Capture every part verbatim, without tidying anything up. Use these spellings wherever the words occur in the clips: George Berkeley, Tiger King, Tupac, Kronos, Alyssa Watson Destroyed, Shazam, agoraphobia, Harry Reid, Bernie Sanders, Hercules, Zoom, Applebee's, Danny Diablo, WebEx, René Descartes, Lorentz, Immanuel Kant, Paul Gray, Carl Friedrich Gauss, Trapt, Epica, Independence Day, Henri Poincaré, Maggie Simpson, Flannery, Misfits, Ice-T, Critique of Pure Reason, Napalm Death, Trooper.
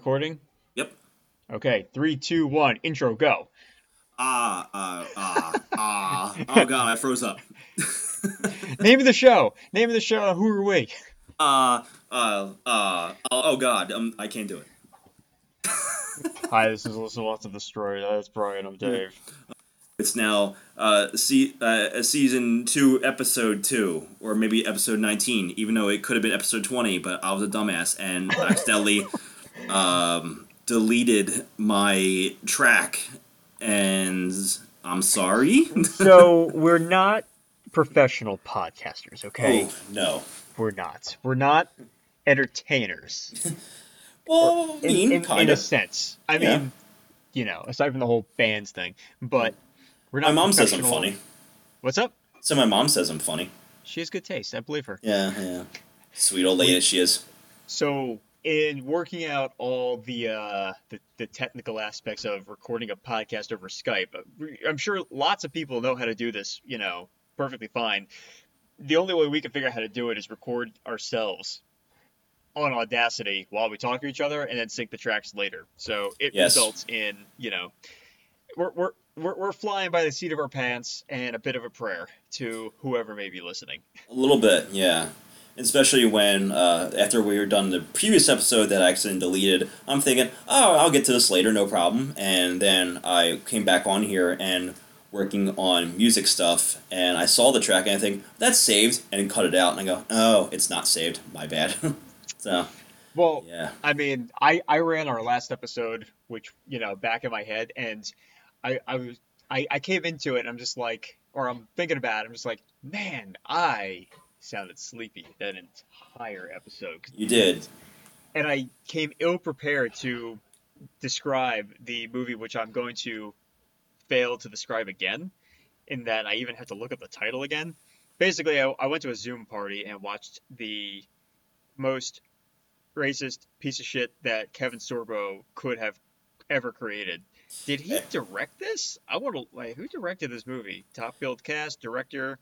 recording? Yep. Okay, three, two, one, intro, go. Ah, ah, ah, ah. Oh, God, I froze up. Name of the show. Name of the show. Who are we? Uh, uh, uh, oh, God, um, I can't do it. Hi, this is Alyssa Watson Destroyed. That's Brian. I'm Dave. It's now uh, see, uh, season two, episode two, or maybe episode nineteen, even though it could have been episode twenty, but I was a dumbass and accidentally um, deleted my track, and I'm sorry. So we're not professional podcasters, okay? Oh, no. We're not. We're not entertainers. Well, in, mean, in, in a sense. I yeah. mean, you know, aside from the whole bands thing, but we're not. My mom says I'm funny. What's up? So my mom says I'm funny. She has good taste. I believe her. Yeah, yeah. Sweet old lady she is. So in working out all the, uh, the the technical aspects of recording a podcast over Skype, I'm sure lots of people know how to do this, you know, perfectly fine. The only way we can figure out how to do it is record ourselves on Audacity while we talk to each other and then sync the tracks later. So it yes. results in, you know, we're, we're, we're, we're flying by the seat of our pants and a bit of a prayer to whoever may be listening. A little bit. Yeah. Especially when, uh, after we were done the previous episode that I accidentally deleted, I'm thinking, oh, I'll get to this later. No problem. And then I came back on here and working on music stuff, and I saw the track and I think that's saved, and cut it out. And I go, oh, it's not saved. My bad. So, well, yeah. I mean, I, I ran our last episode, which, you know, back in my head, and I I was I, I came into it and I'm just like, or I'm thinking about it, I'm just like, man, I sounded sleepy that entire episode. You did. And I came ill prepared to describe the movie, which I'm going to fail to describe again, in that I even had to look up the title again. Basically, I, I went to a Zoom party and watched the most racist piece of shit that Kevin Sorbo could have ever created. Did he direct this? I want to, like, who directed this movie? Top billed cast, director.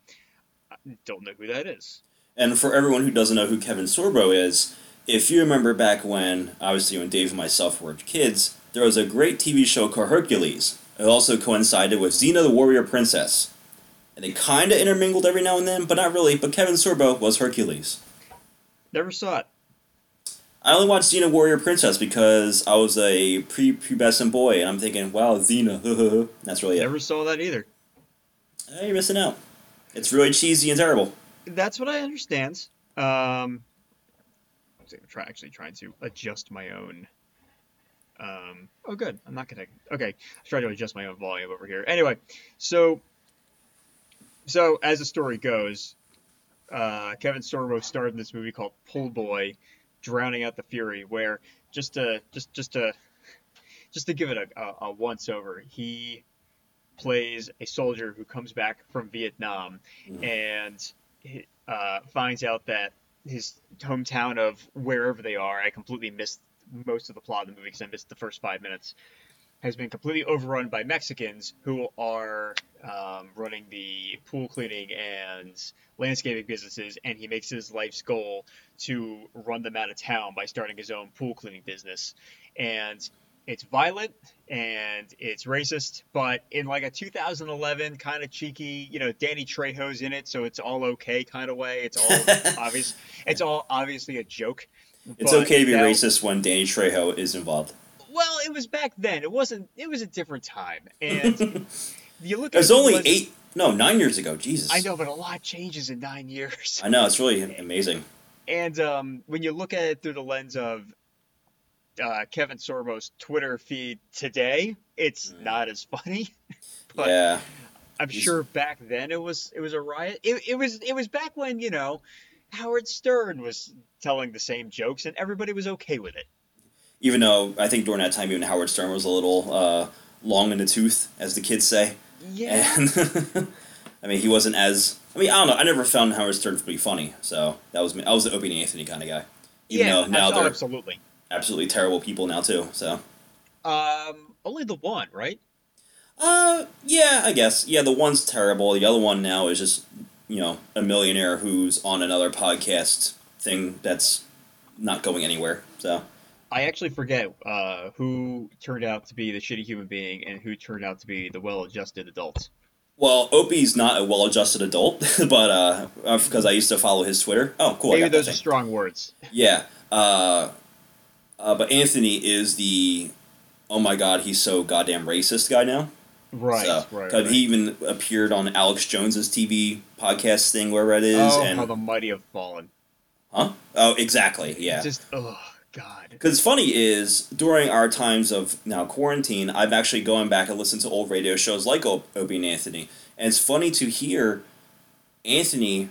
I don't know who that is. And for everyone who doesn't know who Kevin Sorbo is, if you remember back when, obviously when Dave and myself were kids, there was a great T V show called Hercules. It also coincided with Xena the Warrior Princess. And they kind of intermingled every now and then, but not really. But Kevin Sorbo was Hercules. Never saw it. I only watched Xena Warrior Princess because I was a prepubescent boy, and I'm thinking, wow, Xena. That's really it. Never saw that either. Oh, you're missing out. It's really cheesy and terrible. That's what I understand. Um, I'm try, actually trying to adjust my own. Um, oh, good. I'm not connected. Okay. I'm trying to adjust my own volume over here. Anyway, so, so as the story goes, Uh, Kevin Sorbo starred in this movie called Pull Boy, Drowning Out the Fury, where just to just just to just to give it a, a, a once over, he plays a soldier who comes back from Vietnam and uh, finds out that his hometown of wherever they are, I completely missed most of the plot of the movie because I missed the first five minutes, has been completely overrun by Mexicans who are um, running the pool cleaning and landscaping businesses, and he makes his life's goal to run them out of town by starting his own pool cleaning business. And it's violent, and it's racist, but in like a two thousand eleven kind of cheeky, you know, Danny Trejo's in it, so it's all okay kind of way. It's all obvious. It's all obviously a joke. It's okay to be racist when Danny Trejo is involved. Well, it was back then. It wasn't. It was a different time, and you look. It was only eight, no, nine years ago. Jesus, I know, but a lot changes in nine years. I know, it's really amazing. And um, when you look at it through the lens of uh, Kevin Sorbo's Twitter feed today, it's mm. not as funny. But yeah, I'm He's... sure back then it was. It was a riot. It, it was. It was back when, you know, Howard Stern was telling the same jokes, and everybody was okay with it. Even though I think during that time, even Howard Stern was a little uh, long in the tooth, as the kids say. Yeah. And I mean, he wasn't as... I mean, I don't know. I never found Howard Stern to be funny. So that was me. I was the Opie and Anthony kind of guy. Even yeah, though now they're absolutely. absolutely terrible people now, too. So. Um, only the one, right? Uh, yeah, I guess. Yeah, the one's terrible. The other one now is just, you know, a millionaire who's on another podcast thing that's not going anywhere. So... I actually forget uh, who turned out to be the shitty human being and who turned out to be the well-adjusted adult. Well, Opie's not a well-adjusted adult, but uh, because I used to follow his Twitter. Oh, cool. Maybe those are strong words. Yeah. Uh, uh, but Anthony is the, oh my God, he's so goddamn racist guy now. Right, so, right, right. He even appeared on Alex Jones's T V podcast thing, wherever it is. Oh, and, how the mighty have fallen. Huh? Oh, exactly, yeah. Just, oh, God. Because funny is, during our times of now quarantine, I've actually gone back and listened to old radio shows like Opie and Anthony. And it's funny to hear Anthony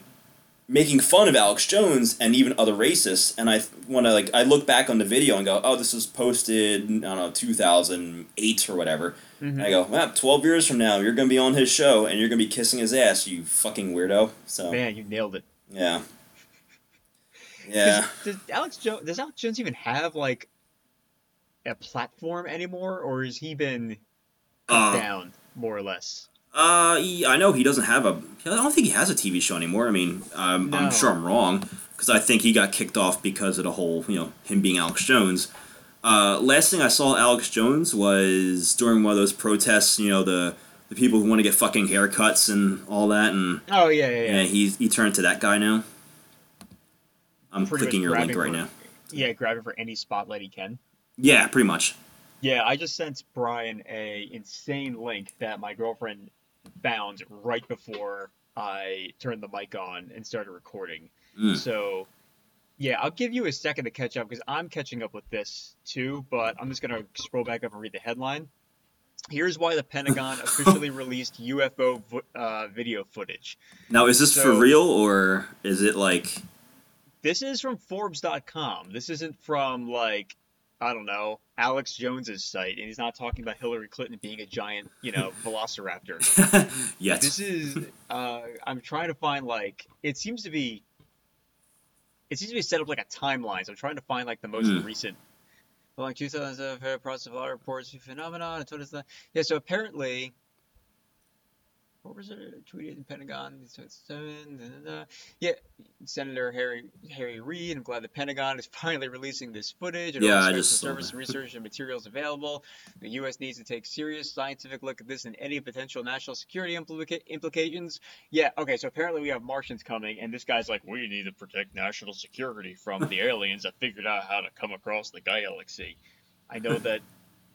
making fun of Alex Jones and even other racists. And I want to, like, I look back on the video and go, oh, this was posted, I don't know, two thousand eight or whatever. Mm-hmm. And I go, well, twelve years from now, you're going to be on his show and you're going to be kissing his ass, you fucking weirdo. So man, you nailed it. Yeah. Yeah. Does, does Alex Jones, does Alex Jones even have, like, a platform anymore, or has he been uh, down, more or less? Uh, he, I know he doesn't have a... I don't think he has a T V show anymore. I mean, I'm, no. I'm sure I'm wrong, because I think he got kicked off because of the whole, you know, him being Alex Jones. Uh, last thing I saw Alex Jones was during one of those protests, you know, the... the people who want to get fucking haircuts and all that, and... Oh, yeah, yeah, yeah. And he, he turned to that guy now. I'm pretty clicking your link right for, now. Yeah, grabbing for any spotlight he can. Yeah, pretty much. Yeah, I just sent Brian a insane link that my girlfriend found right before I turned the mic on and started recording. Mm. So, yeah, I'll give you a second to catch up, because I'm catching up with this, too, but I'm just going to scroll back up and read the headline. Here's why the Pentagon officially released U F O vo- uh, video footage. Now, is this so, for real, or is it like... This is from Forbes dot com. This isn't from, like, I don't know, Alex Jones's site, and he's not talking about Hillary Clinton being a giant, you know, velociraptor. Yes. This is, uh, I'm trying to find, like, it seems to be, it seems to be set up like a timeline, so I'm trying to find, like, the most mm. recent. Well, like, two thousand seven, process of law reports, phenomenon, and so yeah, so apparently... What was it? Tweeted the Pentagon. Yeah, Senator Harry Harry Reid. I'm glad the Pentagon is finally releasing this footage. And yeah, I just service that. Research and materials available. The U S needs to take serious scientific look at this and any potential national security implica- implications. Yeah, okay. So apparently we have Martians coming, and this guy's like, we need to protect national security from the aliens that figured out how to come across the galaxy. I know that.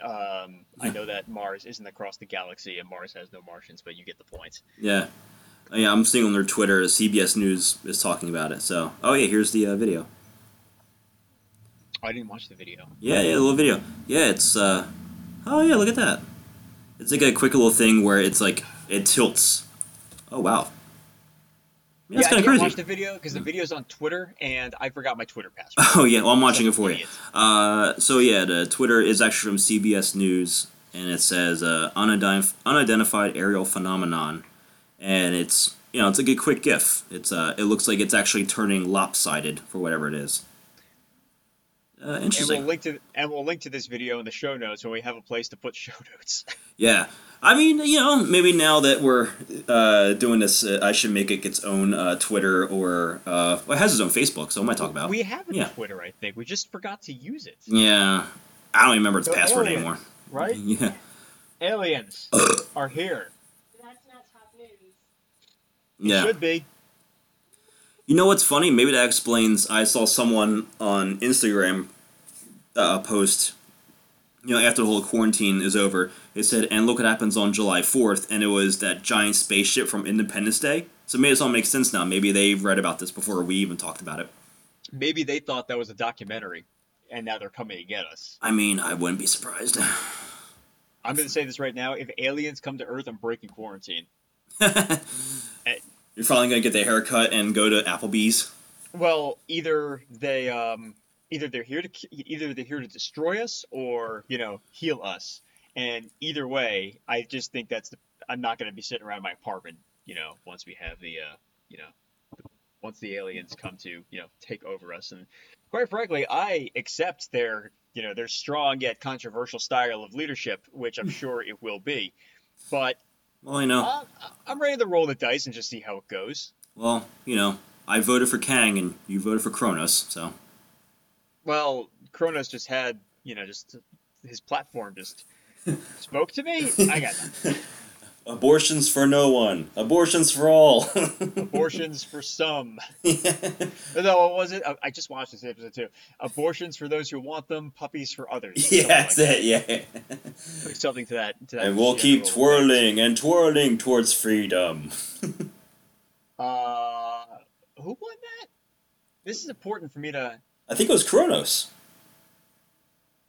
Um, I know that Mars isn't across the galaxy and Mars has no Martians, but you get the point. Yeah. Yeah, I'm seeing on their Twitter, C B S News is talking about it. So, oh yeah, here's the uh, video. Oh, I didn't watch the video. Yeah, yeah, the little video. Yeah, it's, uh, oh yeah, look at that. It's like a quick little thing where it's like, it tilts. Oh, wow. Yeah, yeah, I didn't watch the video because the video's on Twitter, and I forgot my Twitter password. Oh, yeah. Well, I'm watching it for you. Uh, so, yeah, the Twitter is actually from C B S News, and it says uh, unident- unidentified aerial phenomenon. And it's, you know, it's like a quick GIF. It's uh, it looks like it's actually turning lopsided for whatever it is. Uh, interesting. And we'll, link to, and we'll link to this video in the show notes when we have a place to put show notes. Yeah. I mean, you know, maybe now that we're uh, doing this, uh, I should make it its own uh, Twitter or... Uh, well, it has its own Facebook, so what am I talking about? We have a yeah. Twitter, I think. We just forgot to use it. Yeah. I don't remember its the password aliens, anymore. Right? Yeah. Aliens are here. That's not top news. It yeah. should be. You know what's funny? Maybe that explains... I saw someone on Instagram uh, post... You know, after the whole quarantine is over, it said, and look what happens on July fourth, and it was that giant spaceship from Independence Day. So maybe this all makes sense now. Maybe they've read about this before we even talked about it. Maybe they thought that was a documentary, and now they're coming to get us. I mean, I wouldn't be surprised. I'm going to say this right now. If aliens come to Earth, I'm breaking quarantine. At- You're finally going to get the haircut and go to Applebee's? Well, either they... um. Either they're here to either they're here to destroy us or, you know, heal us. And either way, I just think that's the I'm not going to be sitting around my apartment, you know, once we have the, uh, you know, once the aliens come to, you know, take over us. And quite frankly, I accept their, you know, their strong yet controversial style of leadership, which I'm sure it will be. But well, I know I'm, I'm ready to roll the dice and just see how it goes. Well, you know, I voted for Kang and you voted for Kronos, so. Well, Kronos just had, you know, just his platform just spoke to me. I got that. Abortions for no one. Abortions for all. Abortions for some. Yeah. No, what was it? I just watched this episode too. Abortions for those who want them. Puppies for others. Yeah, that's like it. That. Yeah. There's something to that. To that and we'll keep twirling and twirling towards freedom. uh, who won that? This is important for me to. I think it was Kronos.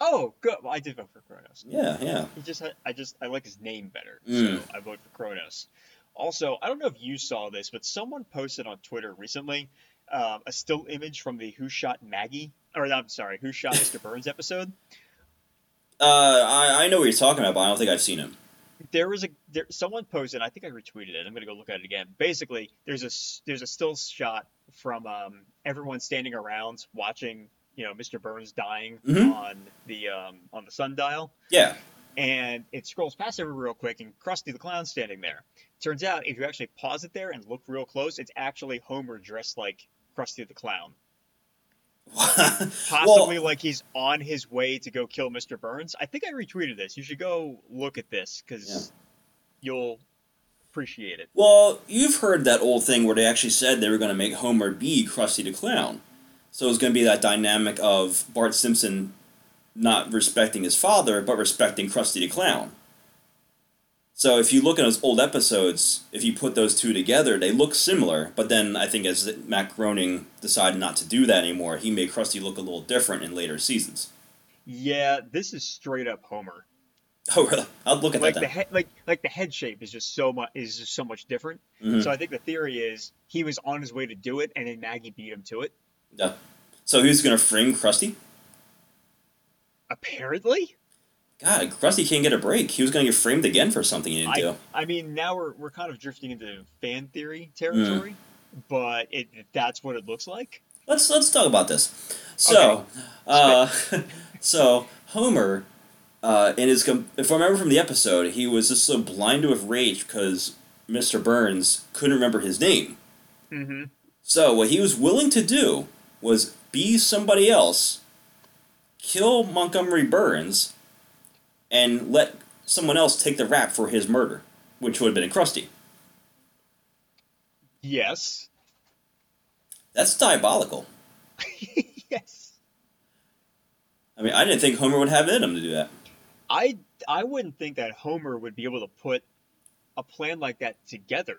Oh, good. Well, I did vote for Kronos. Yeah, yeah. He just, had, I just, I like his name better, mm. so I vote for Kronos. Also, I don't know if you saw this, but someone posted on Twitter recently um, a still image from the Who Shot Maggie, or I'm sorry, Who Shot Mister Burns episode. Uh, I, I know what you're talking about, but I don't think I've seen him. There was a there, someone posted. I think I retweeted it. I'm gonna go look at it again. Basically, there's a there's a still shot from um, everyone standing around watching. You know, Mister Burns dying mm-hmm. on the um, on the sundial. Yeah. And it scrolls past everyone real quick, and Krusty the Clown standing there. Turns out, if you actually pause it there and look real close, it's actually Homer dressed like Krusty the Clown. Possibly well, like he's on his way to go kill Mister Burns. I think I retweeted this. You should go look at this, because yeah. you'll appreciate it. Well, you've heard that old thing where they actually said they were going to make Homer be Krusty the Clown. So it was going to be that dynamic of Bart Simpson not respecting his father, but respecting Krusty the Clown. So if you look at those old episodes, if you put those two together, they look similar. But then I think as Matt Groening decided not to do that anymore, he made Krusty look a little different in later seasons. Yeah, this is straight up Homer. Oh, really? I'll look at like that. The he- like, like the head shape is just so much is just so much different. Mm-hmm. So I think the theory is he was on his way to do it, and then Maggie beat him to it. Yeah. So who's going to frame Krusty? Apparently. God, Krusty can't get a break. He was going to get framed again for something he didn't I, do. I mean, now we're we're kind of drifting into fan theory territory, mm. but it, that's what it looks like. Let's let's talk about this. So, okay. uh, so Homer, uh, in his if I remember from the episode, he was just so blinded with rage because Mister Burns couldn't remember his name. Mm-hmm. So what he was willing to do was be somebody else, kill Montgomery Burns, and let someone else take the rap for his murder, which would have been Krusty. Yes. That's diabolical. Yes. I mean, I didn't think Homer would have it in him to do that. I, I wouldn't think that Homer would be able to put a plan like that together.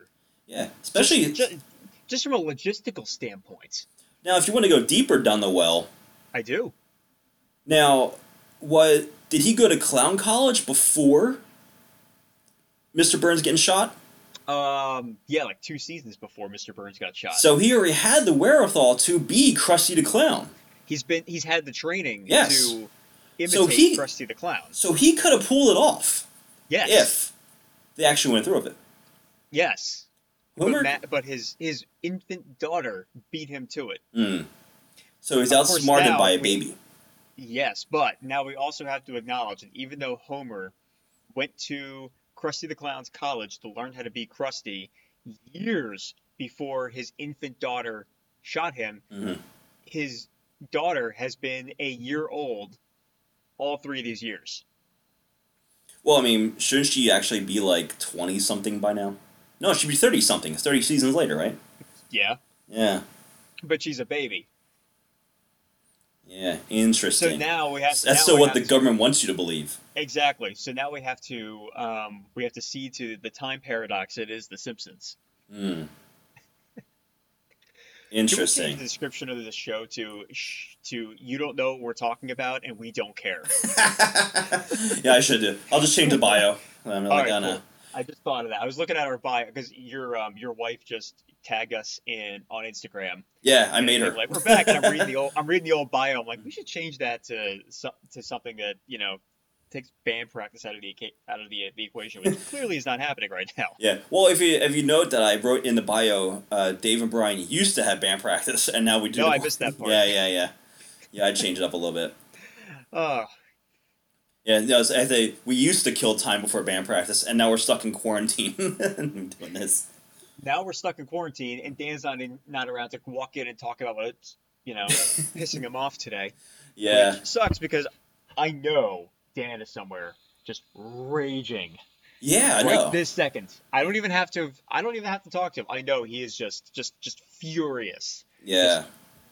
Yeah, especially... Just, just, just from a logistical standpoint. Now, if you want to go deeper down the well... I do. Now, what, did he go to clown college before Mister Burns getting shot? Um, yeah, like two seasons before Mister Burns got shot. So he already had the wherewithal to be Krusty the Clown. He's been, he's had the training yes. to imitate so he, Krusty the Clown. So he could have pulled it off. Yes. If they actually went through with it. Yes. Homer, but, Matt, but his his infant daughter beat him to it. Mm. So he's of outsmarted now, by a baby. We, yes, but now we also have to acknowledge that even though Homer went to Krusty the Clown's college to learn how to be Krusty years before his infant daughter shot him, mm-hmm. his daughter has been a year old all three of these years. Well, I mean, shouldn't she actually be like twenty-something by now? No, she'd be thirty-something. It's thirty seasons later, right? Yeah. Yeah. But she's a baby. Yeah, interesting. So now we have. To, That's so what the to, government wants you to believe. Exactly. So now we have to um, we have to see to the time paradox. It is The Simpsons. Mm. Interesting. Can we change the description of the show to shh, to you don't know what we're talking about and we don't care. Yeah, I should do. I'll just change the bio. I'm like on a. I just thought of that. I was looking at our bio because your um, your wife just tagged us in on Instagram. Yeah, I made her. Like we're back, and I'm reading the old I'm reading the old bio. I'm like, we should change that to to something that you know takes band practice out of the out of the the equation, which clearly is not happening right now. Yeah. Well, if you if you note that I wrote in the bio, uh, Dave and Brian used to have band practice, and now we do. No, I missed that part. Yeah, yeah, yeah, yeah. I changed it up a little bit. Oh. uh, Yeah, no, they, we used to kill time before band practice, and now we're stuck in quarantine doing this. Now we're stuck in quarantine, and Dan's not in, not around to walk in and talk about what you know, pissing him off today. Yeah. Which sucks because I know Dan is somewhere just raging. Yeah, I know. Right this second. I don't even have to I don't even have to talk to him. I know he is just just just furious. Yeah.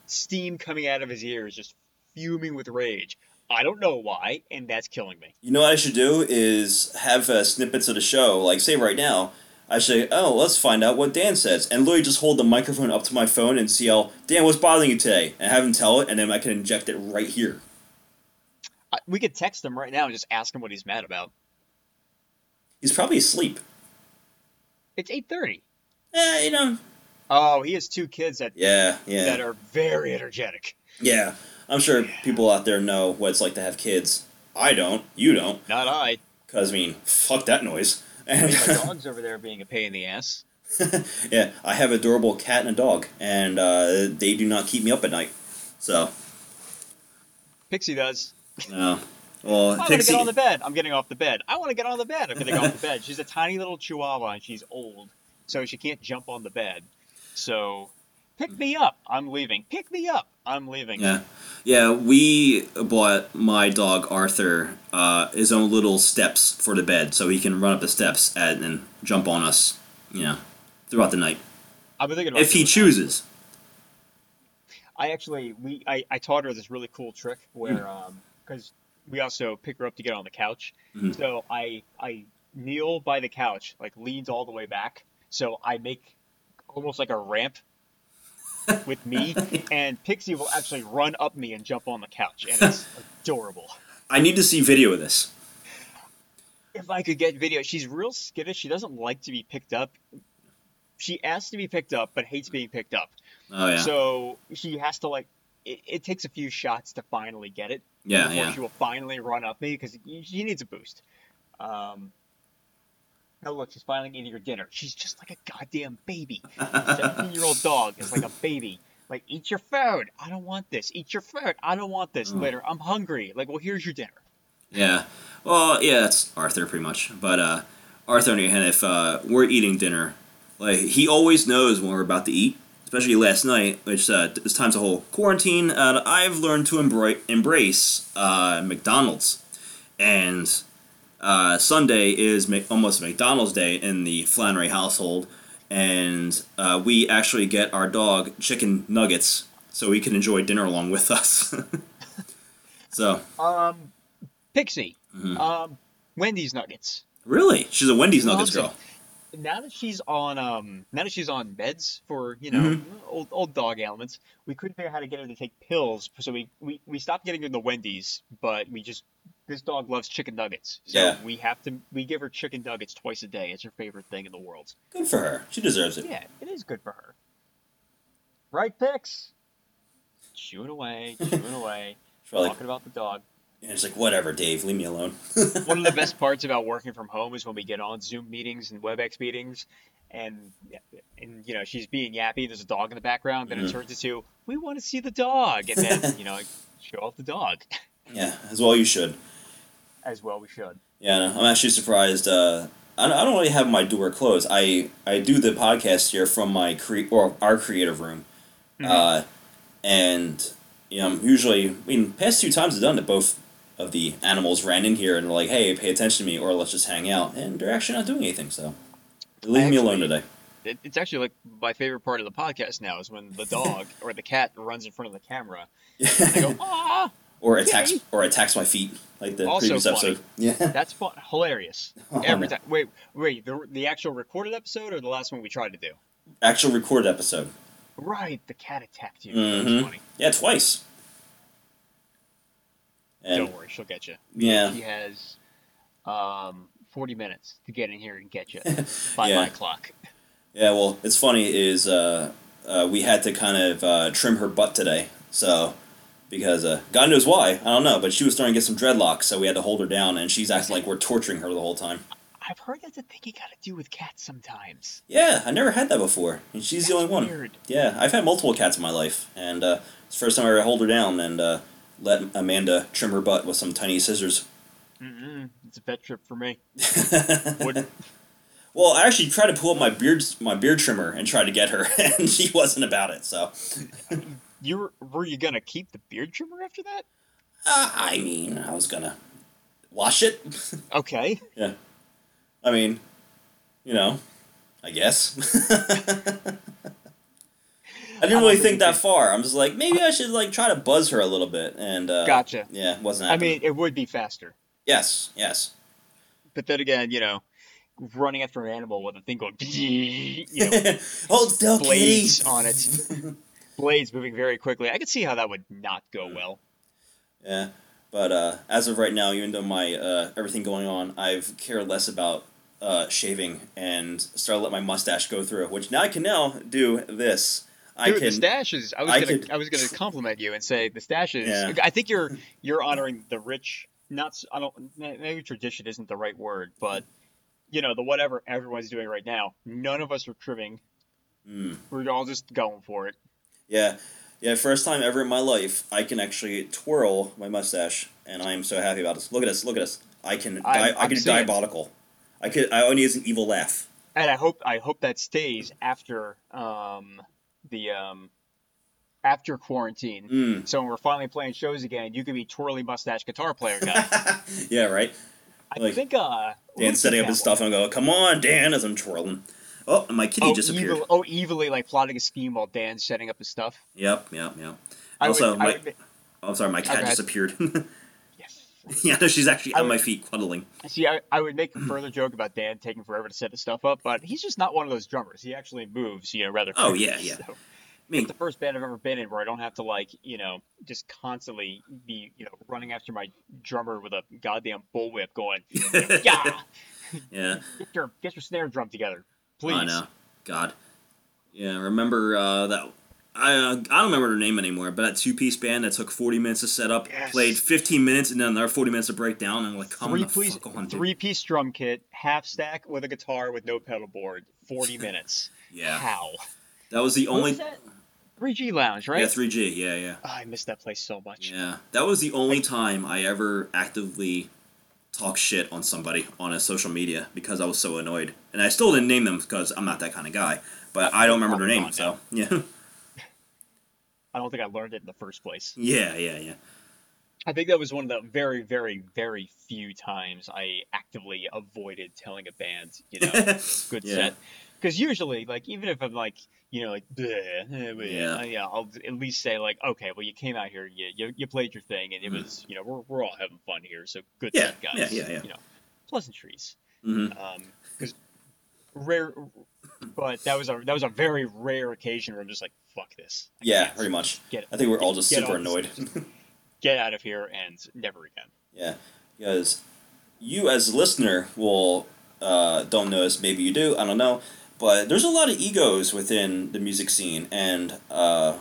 Just steam coming out of his ears, just fuming with rage. I don't know why, and that's killing me. You know what I should do is have uh, snippets of the show, like say right now, I should say, oh, let's find out what Dan says, and literally just hold the microphone up to my phone and see how, Dan, what's bothering you today? And have him tell it, and then I can inject it right here. I, we could text him right now and just ask him what he's mad about. He's probably asleep. It's eight thirty. Eh, you know. Oh, he has two kids that yeah, yeah. that are very energetic. Yeah. I'm sure yeah. people out there know what it's like to have kids. I don't. You don't. Not I. Because, I mean, fuck that noise. And my dog's over there being a pain in the ass. Yeah, I have an adorable cat and a dog, and uh, they do not keep me up at night. So. Pixie does. No. Well, I want Pixie... to get on the bed. I'm getting off the bed. I want to get on the bed. I'm getting off the bed. She's a tiny little chihuahua, and she's old, so she can't jump on the bed. So... Pick me up. I'm leaving. Pick me up. I'm leaving. Yeah. Yeah, we bought my dog, Arthur, uh, his own little steps for the bed, so he can run up the steps at, and jump on us, you know, throughout the night. I've been thinking about if he chooses. I actually, we, I, I taught her this really cool trick where, because mm. um, we also pick her up to get on the couch. Mm. So I, I kneel by the couch, like leans all the way back. So I make almost like a ramp with me, and Pixie will actually run up me and jump on the couch, and it's adorable. I need to see video of this. If I could get video. She's real skittish. She doesn't like to be picked up. She asks to be picked up, but hates being picked up. Oh, yeah. So she has to, like, it, it takes a few shots to finally get it. Yeah, before yeah. she will finally run up me, because she needs a boost. Um... Oh, look, she's finally eating her dinner. She's just like a goddamn baby. A seventeen-year-old dog is like a baby. Like, eat your food. I don't want this. Eat your food. I don't want this. Mm. Later, I'm hungry. Like, well, here's your dinner. Yeah. Well, yeah, that's Arthur pretty much. But uh, Arthur, on the other hand, if uh, we're eating dinner, like, he always knows when we're about to eat, especially last night, which uh, this time's a whole quarantine. Uh, I've learned to embra- embrace uh, McDonald's. And... Uh, Sunday is ma- almost McDonald's Day in the Flannery household, and uh, we actually get our dog chicken nuggets so we can enjoy dinner along with us. So, um, Pixie, mm-hmm. um, Wendy's nuggets. Really, she's a Wendy's nuggets girl. Now that she's on, um, now that she's on meds for you know mm-hmm. old old dog ailments, we couldn't figure out how to get her to take pills, so we we, we stopped getting her the Wendy's, but we just. This dog loves chicken nuggets, so yeah. we have to. We give her chicken nuggets twice a day. It's her favorite thing in the world. Good for her. She deserves it. Yeah, it is good for her. Right, Pix? Chewing away, chewing away, talking like, about the dog. And it's like, whatever, Dave, leave me alone. One of the best parts about working from home is when we get on Zoom meetings and WebEx meetings, and and you know she's being yappy. There's a dog in the background. Then mm-hmm. it turns into, we want to see the dog, and then you know show off the dog. Yeah, as well you should. As well we should. Yeah, no, I'm actually surprised. Uh, I don't, I don't really have my door closed. I, I do the podcast here from my cre- or our creative room, mm-hmm. uh, and you know I'm usually. I mean, past two times I've done it, both of the animals ran in here and were like, "Hey, pay attention to me," or "Let's just hang out," and they're actually not doing anything. So leave me alone today. It, it's actually like my favorite part of the podcast now is when the dog or the cat runs in front of the camera. And they go, "Ah!" Or attacks, or attacks my feet, like the also previous funny. Episode. Yeah, that's fun, hilarious. Oh, Every no. time. Wait, wait, the the actual recorded episode or the last one we tried to do? Actual recorded episode. Right, the cat attacked you. Mm-hmm. That's funny. Yeah, twice. And don't worry, she'll get you. Yeah, she has um, forty minutes to get in here and get you by yeah. nine o'clock. Yeah, well, it's funny is uh, uh, we had to kind of uh, trim her butt today, so. Because uh, God knows why, I don't know, but she was starting to get some dreadlocks, so we had to hold her down, and she's acting like we're torturing her the whole time. I've heard that's a thing you gotta do with cats sometimes. Yeah, I never had that before, and she's that's the only one. Weird. Yeah, I've had multiple cats in my life, and uh, it's the first time I ever hold her down and uh, let Amanda trim her butt with some tiny scissors. Mm-mm, it's a pet trip for me. Wouldn't. Well, I actually tried to pull up my beard, my beard trimmer and try to get her, and she wasn't about it, so... You were, were you gonna keep the beard trimmer after that? Uh, I mean, I was gonna wash it. Okay. Yeah. I mean, you know, I guess. I didn't really I think that far. I'm just like, maybe I should like try to buzz her a little bit. And uh, gotcha. Yeah, it wasn't happening. I mean, it would be faster. Yes, yes. But then again, you know, running after an animal with a thing going, you know, hold still, blades kitty. On it, blades moving very quickly. I could see how that would not go well. Yeah, but uh, as of right now, even though my uh, everything going on, I've cared less about uh, shaving and started to let my mustache go through. Which now I can now do this. I Dude, can, the stash is. I was I gonna. Could, I was gonna compliment you and say the stash is. Yeah. I think you're you're honoring the rich. Not. I don't. Maybe tradition isn't the right word, but you know the whatever everyone's doing right now. None of us are trimming. Mm. We're all just going for it. Yeah, yeah. First time ever in my life, I can actually twirl my mustache, and I am so happy about this. Look at us. Look at us. I can. I, di- I can be diabolical. I could. I only use an evil laugh. And I hope. I hope that stays after. Um, The um, after quarantine, mm. so when we're finally playing shows again, you could be twirly mustache guitar player guy. Yeah, right. I like, think uh, Dan's setting up his stuff and go, "Come on, Dan!" As I'm twirling. Oh, and my kitty oh, disappeared. Evil, oh, evilly like plotting a scheme while Dan's setting up his stuff. Yep, yep, yep. I also, would, my, I would, oh, sorry, my cat disappeared. Yes. Yeah, no, she's actually on my feet cuddling. See, I, I would make a further joke about Dan taking forever to set his stuff up, but he's just not one of those drummers. He actually moves, you know, rather quickly. Oh, yeah, yeah. So I mean, it's the first band I've ever been in where I don't have to, like, you know, just constantly be, you know, running after my drummer with a goddamn bullwhip going, yeah! Yeah. Get your, get your snare drum together, please. I oh, know. God. Yeah, remember uh, that... I uh, I don't remember her name anymore, but that two-piece band that took forty minutes to set up, yes. Played fifteen minutes, and then another forty minutes to break down, and I'm like, come three the piece, fuck on, Three-piece drum kit, half-stack with a guitar with no pedal board, forty minutes. Yeah. How? That was the what only... Was that? three G Lounge, right? Yeah, three G, yeah, yeah. Oh, I miss that place so much. Yeah. That was the only time I ever actively talked shit on somebody on a social media because I was so annoyed. And I still didn't name them because I'm not that kind of guy, but I don't remember their name, so... Yeah. I don't think I learned it in the first place. Yeah, yeah, yeah. I think that was one of the very, very, very few times I actively avoided telling a band, you know, good yeah. set. Because usually, like, even if I'm like, you know, like, bleh, yeah. I, yeah, I'll at least say, like, okay, well, you came out here, you you, you played your thing, and it mm. was, you know, we're we're all having fun here, so good yeah, set, guys. Yeah, yeah, yeah. You know, pleasantries. Mm-hmm. Um, because rare, but that was a that was a very rare occasion where I'm just like, fuck this. I yeah, pretty much. Get, I think we're all just super annoyed. Just get out of here and never again. Yeah, because you as a listener will, uh, don't notice, maybe you do, I don't know, but there's a lot of egos within the music scene, and uh,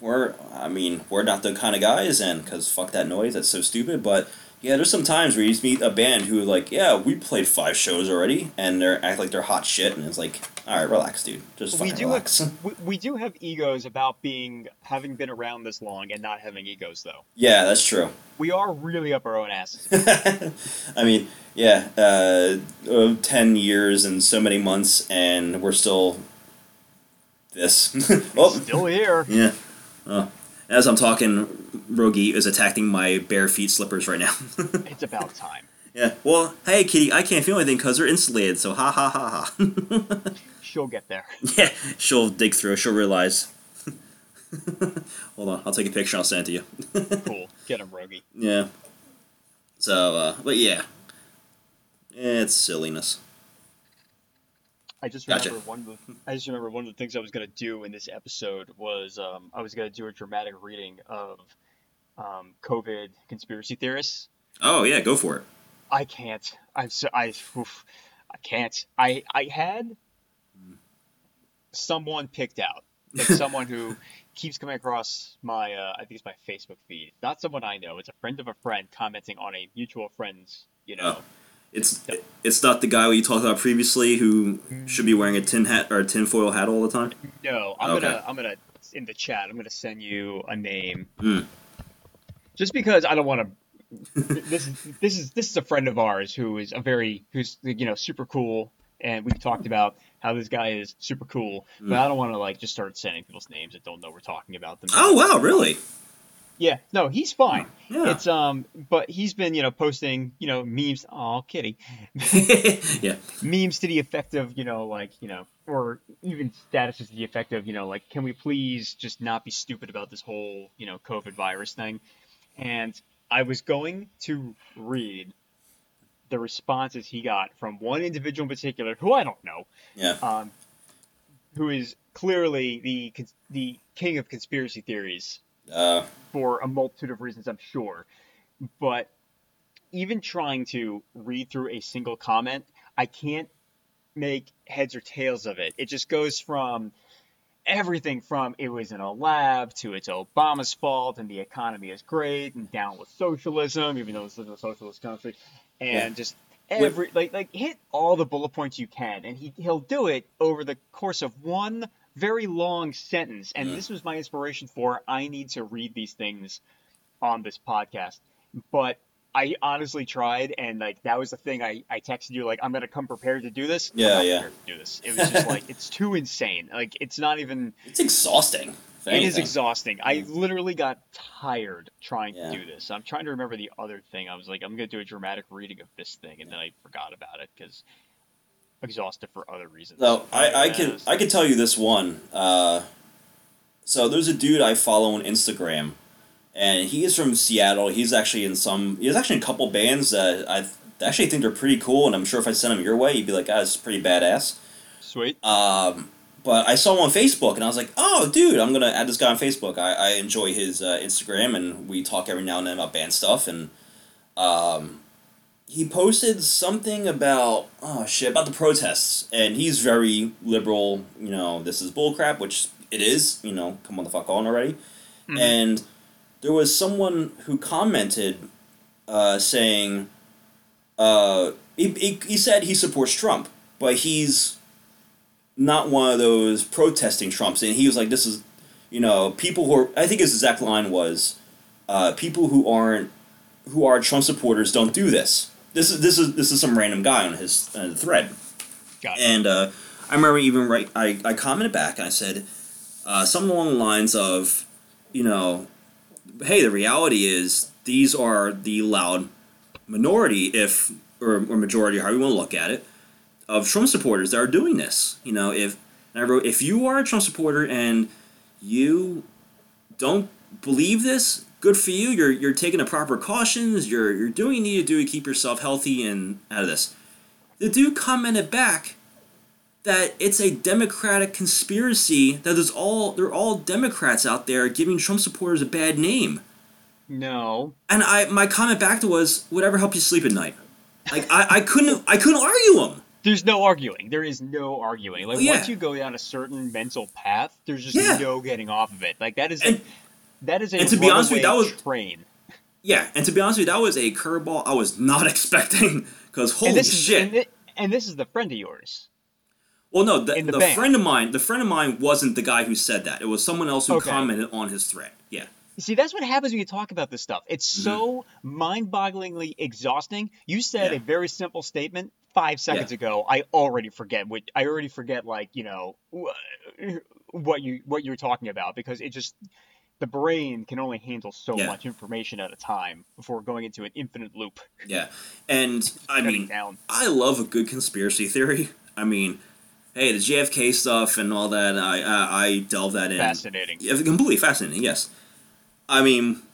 we're, I mean, we're not the kind of guys, and because fuck that noise, that's so stupid, but yeah, there's some times where you just meet a band who like, yeah, we played five shows already, and they're act like they're hot shit, and it's like, all right, relax, dude. Just fucking we do relax. Have, we, we do have egos about being having been around this long and not having egos, though. Yeah, that's true. We are really up our own asses. I mean, yeah, uh, oh, ten years and so many months, and we're still this. Oh, still here. Yeah. Oh. As I'm talking, Rogi is attacking my bare feet slippers right now. It's about time. Yeah. Well, hey, kitty, I can't feel anything because they're insulated, so ha ha ha ha. She'll get there. Yeah, she'll dig through. She'll realize. Hold on. I'll take a picture and I'll send it to you. Cool. Get him, Rogi. Yeah. So, uh, but yeah. It's silliness. I just remember gotcha. one. Of the, I just remember one of the things I was gonna do in this episode was um, I was gonna do a dramatic reading of um, COVID conspiracy theorists. Oh yeah, go for it. I can't. I'm so I. Oof, I can't. I I had someone picked out, like someone who keeps coming across my. Uh, I think it's my Facebook feed. Not someone I know. It's a friend of a friend commenting on a mutual friend's. You know. Oh. It's it's not the guy we talked about previously who should be wearing a tin hat or a tinfoil hat all the time. No, I'm okay. gonna I'm gonna in the chat. I'm gonna send you a name, mm. just because I don't want to. This this is this is a friend of ours who is a very who's you know super cool, and we've talked about how this guy is super cool, mm. but I don't want to like just start sending people's names that don't know we're talking about them. Oh wow, really? Yeah, no, he's fine. Yeah. It's um, but he's been you know posting you know memes. Aw, kitty. Yeah. Memes to the effect of you know like you know or even statuses to the effect of you know like can we please just not be stupid about this whole you know COVID virus thing? And I was going to read the responses he got from one individual in particular, who I don't know, yeah, um, who is clearly the the king of conspiracy theories. Uh, for a multitude of reasons, I'm sure. But even trying to read through a single comment, I can't make heads or tails of it. It just goes from everything from it was in a lab to it's Obama's fault and the economy is great and down with socialism, even though this is a socialist country, and yeah. just every Wait. like like hit all the bullet points you can, and he he'll do it over the course of one very long sentence, and mm. this was my inspiration for I need to read these things on this podcast. But I honestly tried, and like that was the thing I, I texted you like I'm gonna come prepared to do this. Yeah, I'm yeah. To do this, it was just like it's too insane. Like it's not even. It's exhausting. It anything. Is exhausting. Mm. I literally got tired trying yeah. to do this. I'm trying to remember the other thing. I was like I'm gonna do a dramatic reading of this thing, and yeah. then I forgot about it because. Exhausted for other reasons. No, I, I can I can tell you this one. Uh, so there's a dude I follow on Instagram, and he is from Seattle. He's actually in some. He's actually in a couple bands that I actually think they're pretty cool, and I'm sure if I sent him your way, you'd be like, "Ah, this is pretty badass." Sweet. Um, but I saw him on Facebook, and I was like, "Oh, dude, I'm gonna add this guy on Facebook." I, I enjoy his uh, Instagram, and we talk every now and then about band stuff, and um. He posted something about, oh shit, about the protests, and he's very liberal, you know, this is bullcrap, which it is, you know, come on the fuck on already, mm-hmm. and there was someone who commented, uh, saying, uh, he, he, he said he supports Trump, but he's not one of those protesting Trumps, and he was like, this is, you know, people who are, I think his exact line was, uh, people who aren't, who are Trump supporters don't do this. This is this is this is some random guy on his uh, thread, Got it. and uh, I remember even right. I, I commented back and I said uh, something along the lines of, you know, hey, the reality is these are the loud minority, if or, or majority, however you want to look at it, of Trump supporters that are doing this. You know, if and I wrote, if you are a Trump supporter and you don't believe this. Good for you. You're you're taking the proper cautions. You're you're doing what you need to do to keep yourself healthy and out of this. The dude commented back that it's a Democratic conspiracy. That there's all they're all Democrats out there giving Trump supporters a bad name. No. And I my comment back to was whatever helps you sleep at night. Like I, I couldn't I couldn't argue him. There's no arguing. There is no arguing. Like yeah. once you go down a certain mental path, there's just yeah. no getting off of it. Like that is. And, like, That is a and to be honest with you, that was train. Yeah, and to be honest with you, that was a curveball I was not expecting. Because holy and this shit! Is, and, it, and this is the friend of yours. Well, no, the, the, the friend of mine. The friend of mine wasn't the guy who said that. It was someone else who okay. commented on his thread. Yeah. See, that's what happens when you talk about this stuff. It's mm-hmm. so mind-bogglingly exhausting. You said yeah. a very simple statement five seconds yeah. ago. I already forget. What, I already forget, like you know, what you what you were talking about because it just. The brain can only handle so yeah. much information at a time before going into an infinite loop. Yeah, and I mean, down. I love a good conspiracy theory. I mean, hey, the J F K stuff and all that, I I, I delve that in. Fascinating. Yeah, completely fascinating, yes. I mean,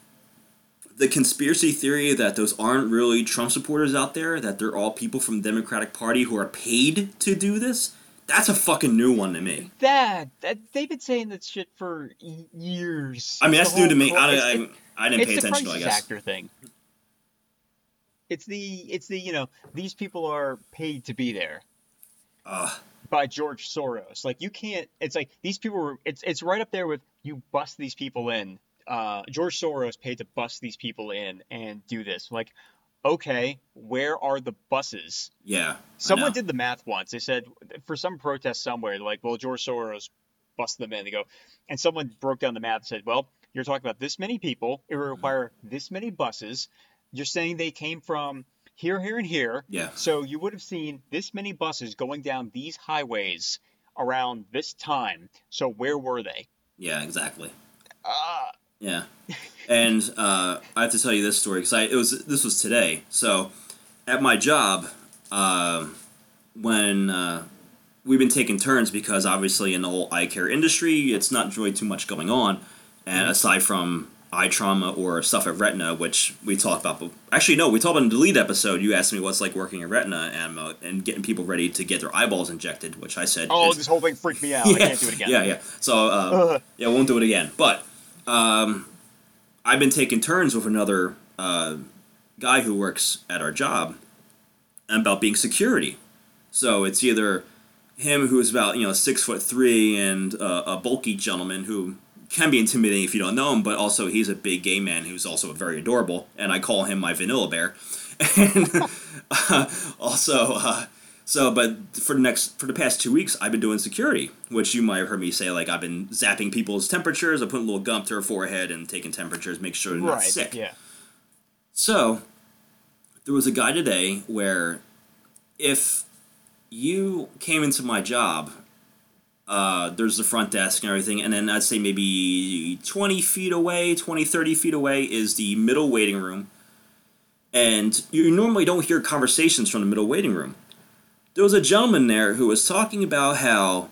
the conspiracy theory that those aren't really Trump supporters out there, that they're all people from the Democratic Party who are paid to do this, that's a fucking new one to me. That, that they've been saying that shit for years. I mean, that's new to me. I, I, it, I didn't pay attention to it, I guess. It's the Crisis Actor thing. It's the, it's the, you know, these people are paid to be there uh, by George Soros. Like, you can't, it's like, these people were, it's it's right up there with you bust these people in. Uh, George Soros paid to bust these people in and do this. Like, okay, where are the buses? Yeah. Someone did the math once. They said, for some protest somewhere, like, well, George Soros busted them in. They go, and someone broke down the math and said, well, you're talking about this many people. It would require this many buses. You're saying they came from here, here, and here. Yeah. So you would have seen this many buses going down these highways around this time. So where were they? Yeah, exactly. Uh, yeah. And uh, I have to tell you this story because I it was this was today. So at my job, uh, when uh, we've been taking turns because obviously in the whole eye care industry, it's not really too much going on. And mm-hmm. aside from eye trauma or stuff at retina, which we talked about. But actually, no, we talked about in the lead episode. You asked me what's like working at retina and uh, and getting people ready to get their eyeballs injected, which I said. Oh, is, this whole thing freaked me out. Yeah, I can't do it again. Yeah, yeah. So, uh, yeah, I won't do it again. But um, I've been taking turns with another uh, guy who works at our job about being security. So it's either him who's about, you know, six foot three and uh, a bulky gentleman who can be intimidating if you don't know him, but also he's a big gay man who's also very adorable, and I call him my vanilla bear. And uh, also, uh, so but for the next for the past two weeks, I've been doing security, which you might have heard me say, like I've been zapping people's temperatures, I put a little gun up to their forehead and taking temperatures, make sure they're not right, sick. Yeah. So there was a guy today where if you came into my job. Uh, there's the front desk and everything, and then I'd say maybe twenty feet away, twenty, thirty feet away is the middle waiting room, and you normally don't hear conversations from the middle waiting room. There was a gentleman there who was talking about how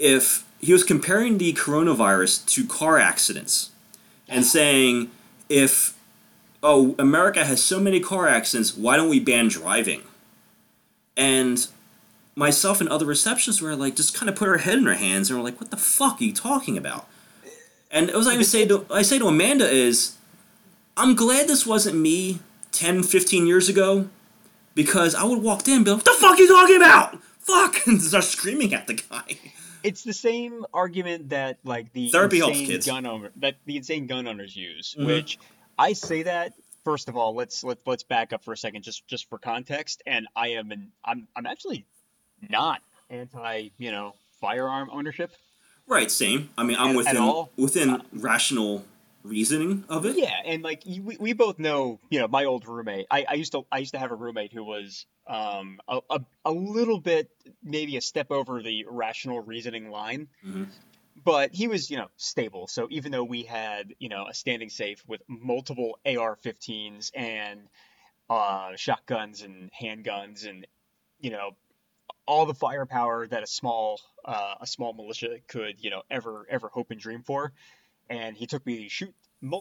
if he was comparing the coronavirus to car accidents and saying if, oh, America has so many car accidents, why don't we ban driving? And myself and other receptionists were like, just kind of put our head in our hands and we're like, what the fuck are you talking about? And it was like I say to, I say to Amanda is, I'm glad this wasn't me ten, fifteen years ago because I would walk in and be like, what the fuck are you talking about? Fuck! And start screaming at the guy. It's the same argument that like the Therapy insane helps kids. gun owner that the insane gun owners use, mm-hmm. which I say that. First of all, let's let, let's back up for a second just just for context. And I am an I'm I'm actually not anti, you know, firearm ownership. Right, same. I mean, I'm at, within at all. within uh, rational reasoning of it. Yeah, and like we, we both know, you know, my old roommate. I, I used to I used to have a roommate who was um a a, a little bit maybe a step over the rational reasoning line. Mm-hmm. But he was, you know, stable. So even though we had, you know, a standing safe with multiple A R fifteens and uh, shotguns and handguns and, you know, all the firepower that a small uh, a small militia could, you know, ever, ever hope and dream for. And he took me to shoot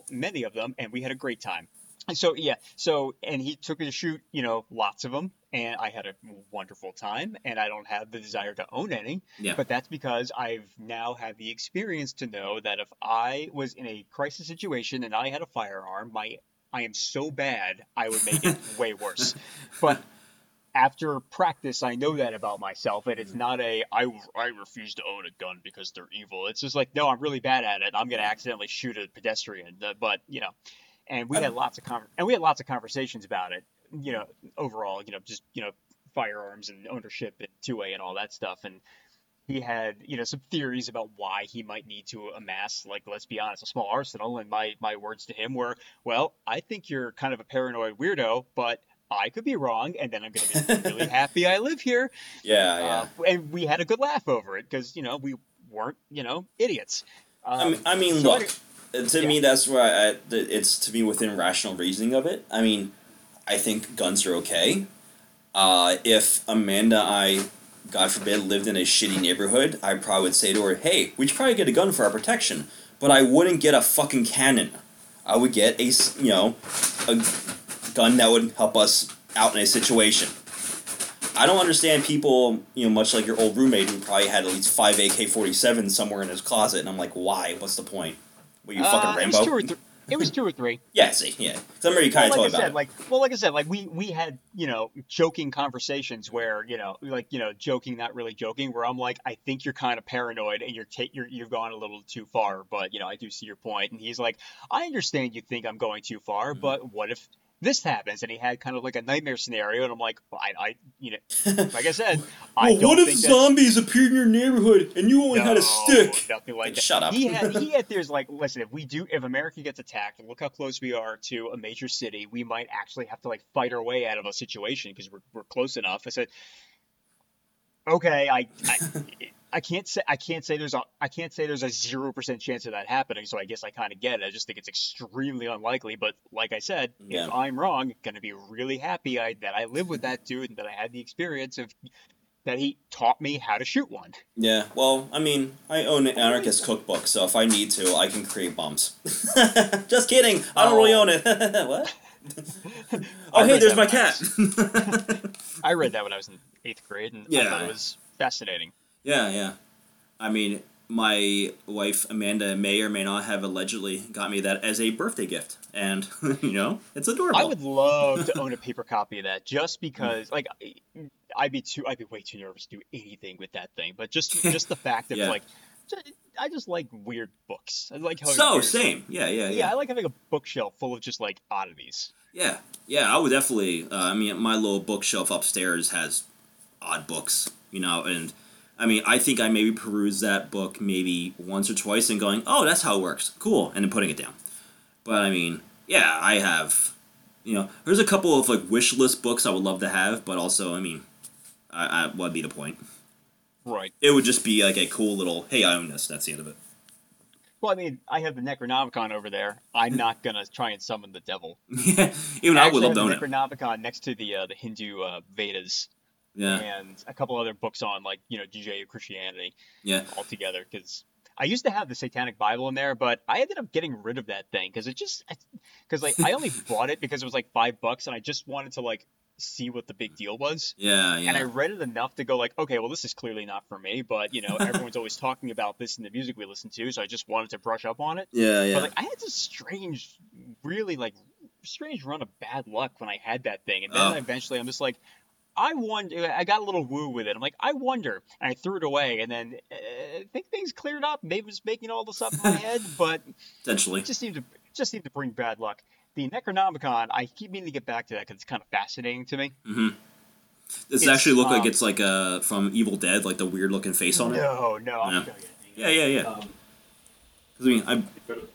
many of them, and we had a great time. And so, yeah, so, and he took me to shoot, you know, lots of them, and I had a wonderful time, and I don't have the desire to own any, yeah. But that's because I've now had the experience to know that if I was in a crisis situation and I had a firearm, my I am so bad, I would make it way worse. But after practice, I know that about myself, and it's not a, I, I refuse to own a gun because they're evil. It's just like, no, I'm really bad at it. I'm going to accidentally shoot a pedestrian, but, you know. And we had lots of con- and we had lots of conversations about it, you know, overall, you know, just, you know, firearms and ownership and two A and all that stuff. And he had, you know, some theories about why he might need to amass, like, let's be honest, a small arsenal. And my, my words to him were, well, I think you're kind of a paranoid weirdo, but I could be wrong. And then I'm going to be really happy I live here. Yeah, yeah. Uh, and we had a good laugh over it because, you know, we weren't, you know, idiots. Um, I mean, I mean so look. I- To yeah. me, that's why I, it's to be within rational reasoning of it. I mean, I think guns are okay. Uh, if Amanda, I, God forbid, lived in a shitty neighborhood, I probably would say to her, hey, we should probably get a gun for our protection. But I wouldn't get a fucking cannon. I would get a, you know, a gun that would help us out in a situation. I don't understand people, you know, much like your old roommate who probably had at least five A K forty-sevens somewhere in his closet. And I'm like, why? What's the point? What, you fucking uh, Rambo? It was two or, th- it was two or three. yeah, see, yeah. Some of you kind of well, like told about said, it. Like, well, like I said, like we, we had, you know, joking conversations where, you know, like, you know, joking, not really joking, where I'm like, I think you're kind of paranoid and you're ta- you're you've gone a little too far, but, you know, I do see your point. And he's like, I understand you think I'm going too far, mm-hmm. but what if this happens, and he had kind of like a nightmare scenario, and I'm like, well, I, I, you know, like I said, I well, don't what if think zombies that... appeared in your neighborhood and you only no, had a stick? Nothing like that. Shut up. He had, he had there's like, listen, if we do, if America gets attacked, look how close we are to a major city. We might actually have to like fight our way out of a situation because we're we're close enough. I said, okay, I. I I can't say I can't say there's a I can't say there's a zero percent chance of that happening. So I guess I kind of get it. I just think it's extremely unlikely. But like I said, yeah. if I'm wrong, gonna be really happy I, that I live with that dude and that I had the experience of that he taught me how to shoot one. Yeah. Well, I mean, I own an anarchist cookbook, so if I need to, I can create bombs. Just kidding. I don't oh. really own it. What? Oh, hey, there's my cat. I read that when I was in eighth grade, and yeah. I thought it was fascinating. Yeah, yeah. I mean, my wife, Amanda, may or may not have allegedly got me that as a birthday gift. And, you know, it's adorable. I would love to own a paper copy of that just because, like, I'd be too, I'd be way too nervous to do anything with that thing. But just just the fact that, yeah. like, I just like weird books. I like how So, same. Yeah, yeah, yeah, yeah. I like having a bookshelf full of just, like, oddities. Yeah, yeah, I would definitely, uh, I mean, my little bookshelf upstairs has odd books, you know, and... I mean, I think I maybe perused that book maybe once or twice and going, oh, that's how it works. Cool. And then putting it down. But, I mean, yeah, I have, you know, there's a couple of, like, wish list books I would love to have, but also, I mean, I, I, what would be the point? Right. It would just be, like, a cool little, hey, I own this. That's the end of it. Well, I mean, I have the Necronomicon over there. I'm not going to try and summon the devil. Yeah, even I, I would love to own it. Necronomicon next to the, uh, the Hindu uh, Vedas. Yeah. And a couple other books on, like, you know, D J Christianity yeah. altogether. Because I used to have the Satanic Bible in there, but I ended up getting rid of that thing. Because it just, because, like, I only bought it because it was, like, five bucks. And I just wanted to, like, see what the big deal was. Yeah, yeah. And I read it enough to go, like, okay, well, this is clearly not for me. But, you know, everyone's always talking about this in the music we listen to. So I just wanted to brush up on it. Yeah, yeah. But, like, I had this strange, really, like, strange run of bad luck when I had that thing. And then oh. eventually I'm just like... I wonder. I got a little woo with it. I'm like, I wonder. And I threw it away, and then uh, I think things cleared up. Maybe I was making all this up in my head, but essentially, it just seemed to just seemed to bring bad luck. The Necronomicon, I keep meaning to get back to that because it's kind of fascinating to me. Mm-hmm. Does it actually look um, like it's like uh, from Evil Dead, like the weird looking face on it? No, no. I'm no. Gonna yeah, yeah, yeah. Um, I mean, I'm. I to,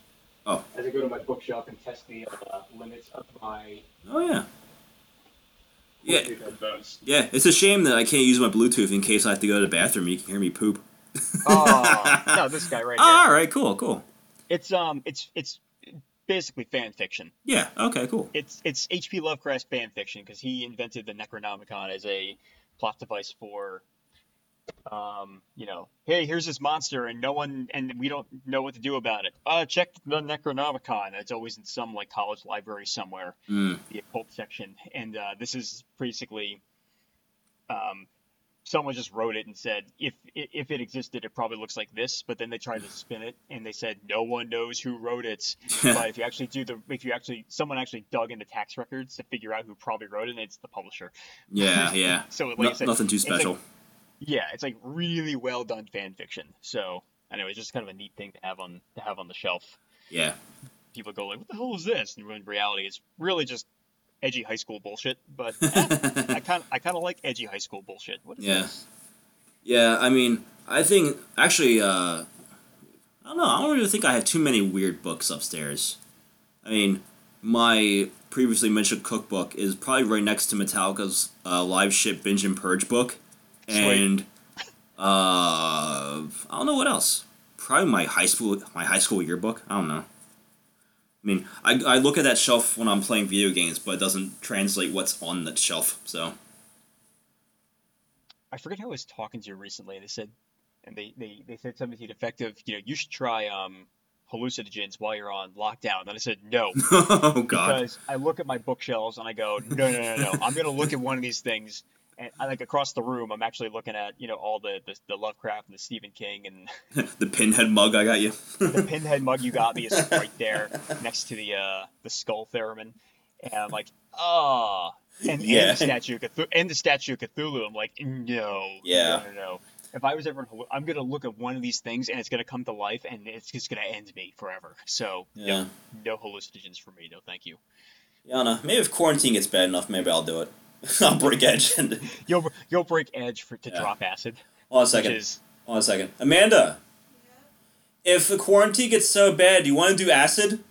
oh. I had to go to my bookshop and test the uh, limits of my. Oh yeah. Yeah, yeah. It's a shame that I can't use my Bluetooth in case I have to go to the bathroom. You can hear me poop. Oh no, this guy right here. All right, cool, cool. It's um, it's it's basically fan fiction. Yeah. Okay. Cool. It's it's H P Lovecraft's fan fiction because he invented the Necronomicon as a plot device for, um, you know, hey, here's this monster and no one and we don't know what to do about it. Uh, check the Necronomicon. It's always in some like college library somewhere. Mm. The occult section. And uh, this is basically, um, someone just wrote it and said if if it existed, it probably looks like this. But then they tried to spin it and they said no one knows who wrote it. But if you actually do the if you actually someone actually dug into tax records to figure out who probably wrote it, and it's the publisher. Yeah, yeah. So like no, I said, nothing too special. It's like, yeah, it's like really well done fan fiction. So anyway, it's just kind of a neat thing to have on to have on the shelf. Yeah, people go like, "What the hell is this?" And in reality, it's really just edgy high school bullshit. But eh, I kind I kind of like edgy high school bullshit. What is yeah. this? Yeah, I mean, I think actually, uh, I don't know. I don't really think I had too many weird books upstairs. I mean, my previously mentioned cookbook is probably right next to Metallica's uh, Live Shit Binge and Purge book. And uh, I don't know what else. Probably my high school, my high school yearbook. I don't know. I mean, I I look at that shelf when I'm playing video games, but it doesn't translate what's on that shelf. So I forget who I was talking to recently. They said, and they they they said something to the effect of, you know, you should try um hallucinogens while you're on lockdown. And I said no. Oh God. Because I look at my bookshelves and I go no no no no. no. I'm gonna look at one of these things. And I like across the room, I'm actually looking at, you know, all the, the, the Lovecraft and the Stephen King and the pinhead mug I got you. The pinhead mug you got me is right there next to the uh, the skull theremin, and I'm like, ah, oh. and, yeah. and the statue of Cthulhu, and the statue of Cthulhu. I'm like, no, yeah, no, no, no. If I was ever, in, I'm gonna look at one of these things and it's gonna come to life and it's just gonna end me forever. So yeah. no, no hallucinogens for me. No, thank you. Yeah, I don't know. Maybe if quarantine gets bad enough, maybe I'll do it. I'll break edge. you'll you'll break edge for to yeah. drop acid. Hold on a second. Is... Hold on a second. Amanda, yeah. If the quarantine gets so bad, do you want to do acid?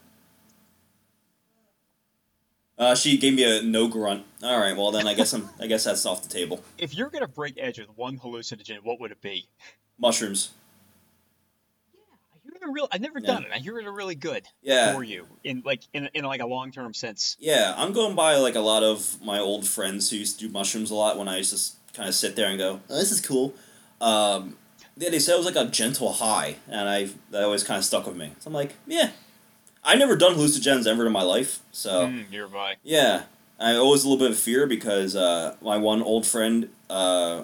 Uh, she gave me a no grunt. All right, well then I guess I'm. I guess that's off the table. If you're gonna break edge with one hallucinogen, what would it be? Mushrooms. Real, I've never done yeah. it. I hear it are really good yeah. for you in like in in like a long term sense. Yeah, I'm going by like a lot of my old friends who used to do mushrooms a lot. When I used to kind of sit there and go, oh, "This is cool." Um, yeah, they said it was like a gentle high, and I that always kind of stuck with me. So I'm like, yeah, I've never done hallucinogens ever in my life. So mm, nearby, yeah, I always a little bit of fear because uh, my one old friend, uh,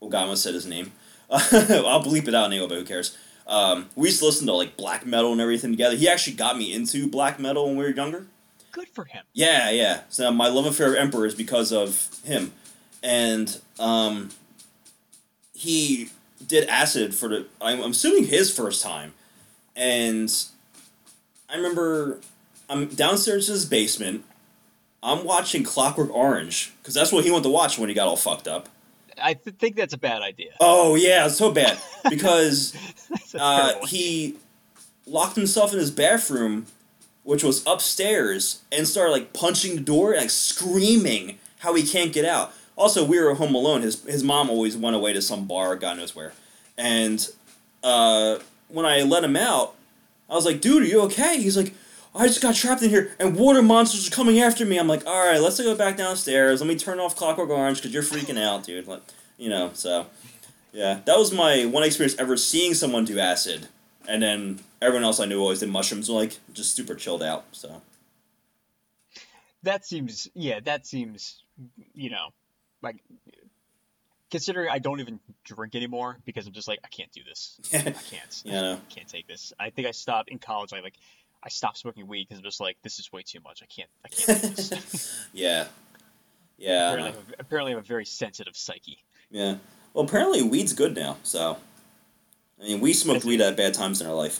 oh God, I almost said his name. I'll bleep it out anyway, but who cares? Um, we used to listen to, like, black metal and everything together. He actually got me into black metal when we were younger. Good for him. Yeah, yeah. So my love affair of Emperor is because of him. And, um, he did acid for the, I'm assuming his first time. And I remember I'm downstairs in his basement. I'm watching Clockwork Orange, because that's what he wanted to watch when he got all fucked up. I th- think that's a bad idea. Oh, yeah, it's so bad. Because uh, he locked himself in his bathroom, which was upstairs, and started, like, punching the door and, like, screaming how he can't get out. Also, we were home alone. His his mom always went away to some bar, God knows where. And uh, when I let him out, I was like, dude, are you okay? He's like, I just got trapped in here, and water monsters are coming after me. I'm like, all right, let's go back downstairs. Let me turn off Clockwork Orange because you're freaking out, dude. Like, you know, so, yeah. That was my one experience ever seeing someone do acid. And then everyone else I knew always did mushrooms, like, just super chilled out, so. That seems, yeah, that seems, you know, like, considering I don't even drink anymore because I'm just like, I can't do this. I can't. Yeah, I know. I can't take this. I think I stopped in college, I, like, I stopped smoking weed because I'm just like, this is way too much. I can't, I can't do this. yeah. Yeah. Apparently I'm, a, apparently I'm a very sensitive psyche. Yeah. Well, apparently weed's good now, so. I mean, we smoked weed at bad times in our life.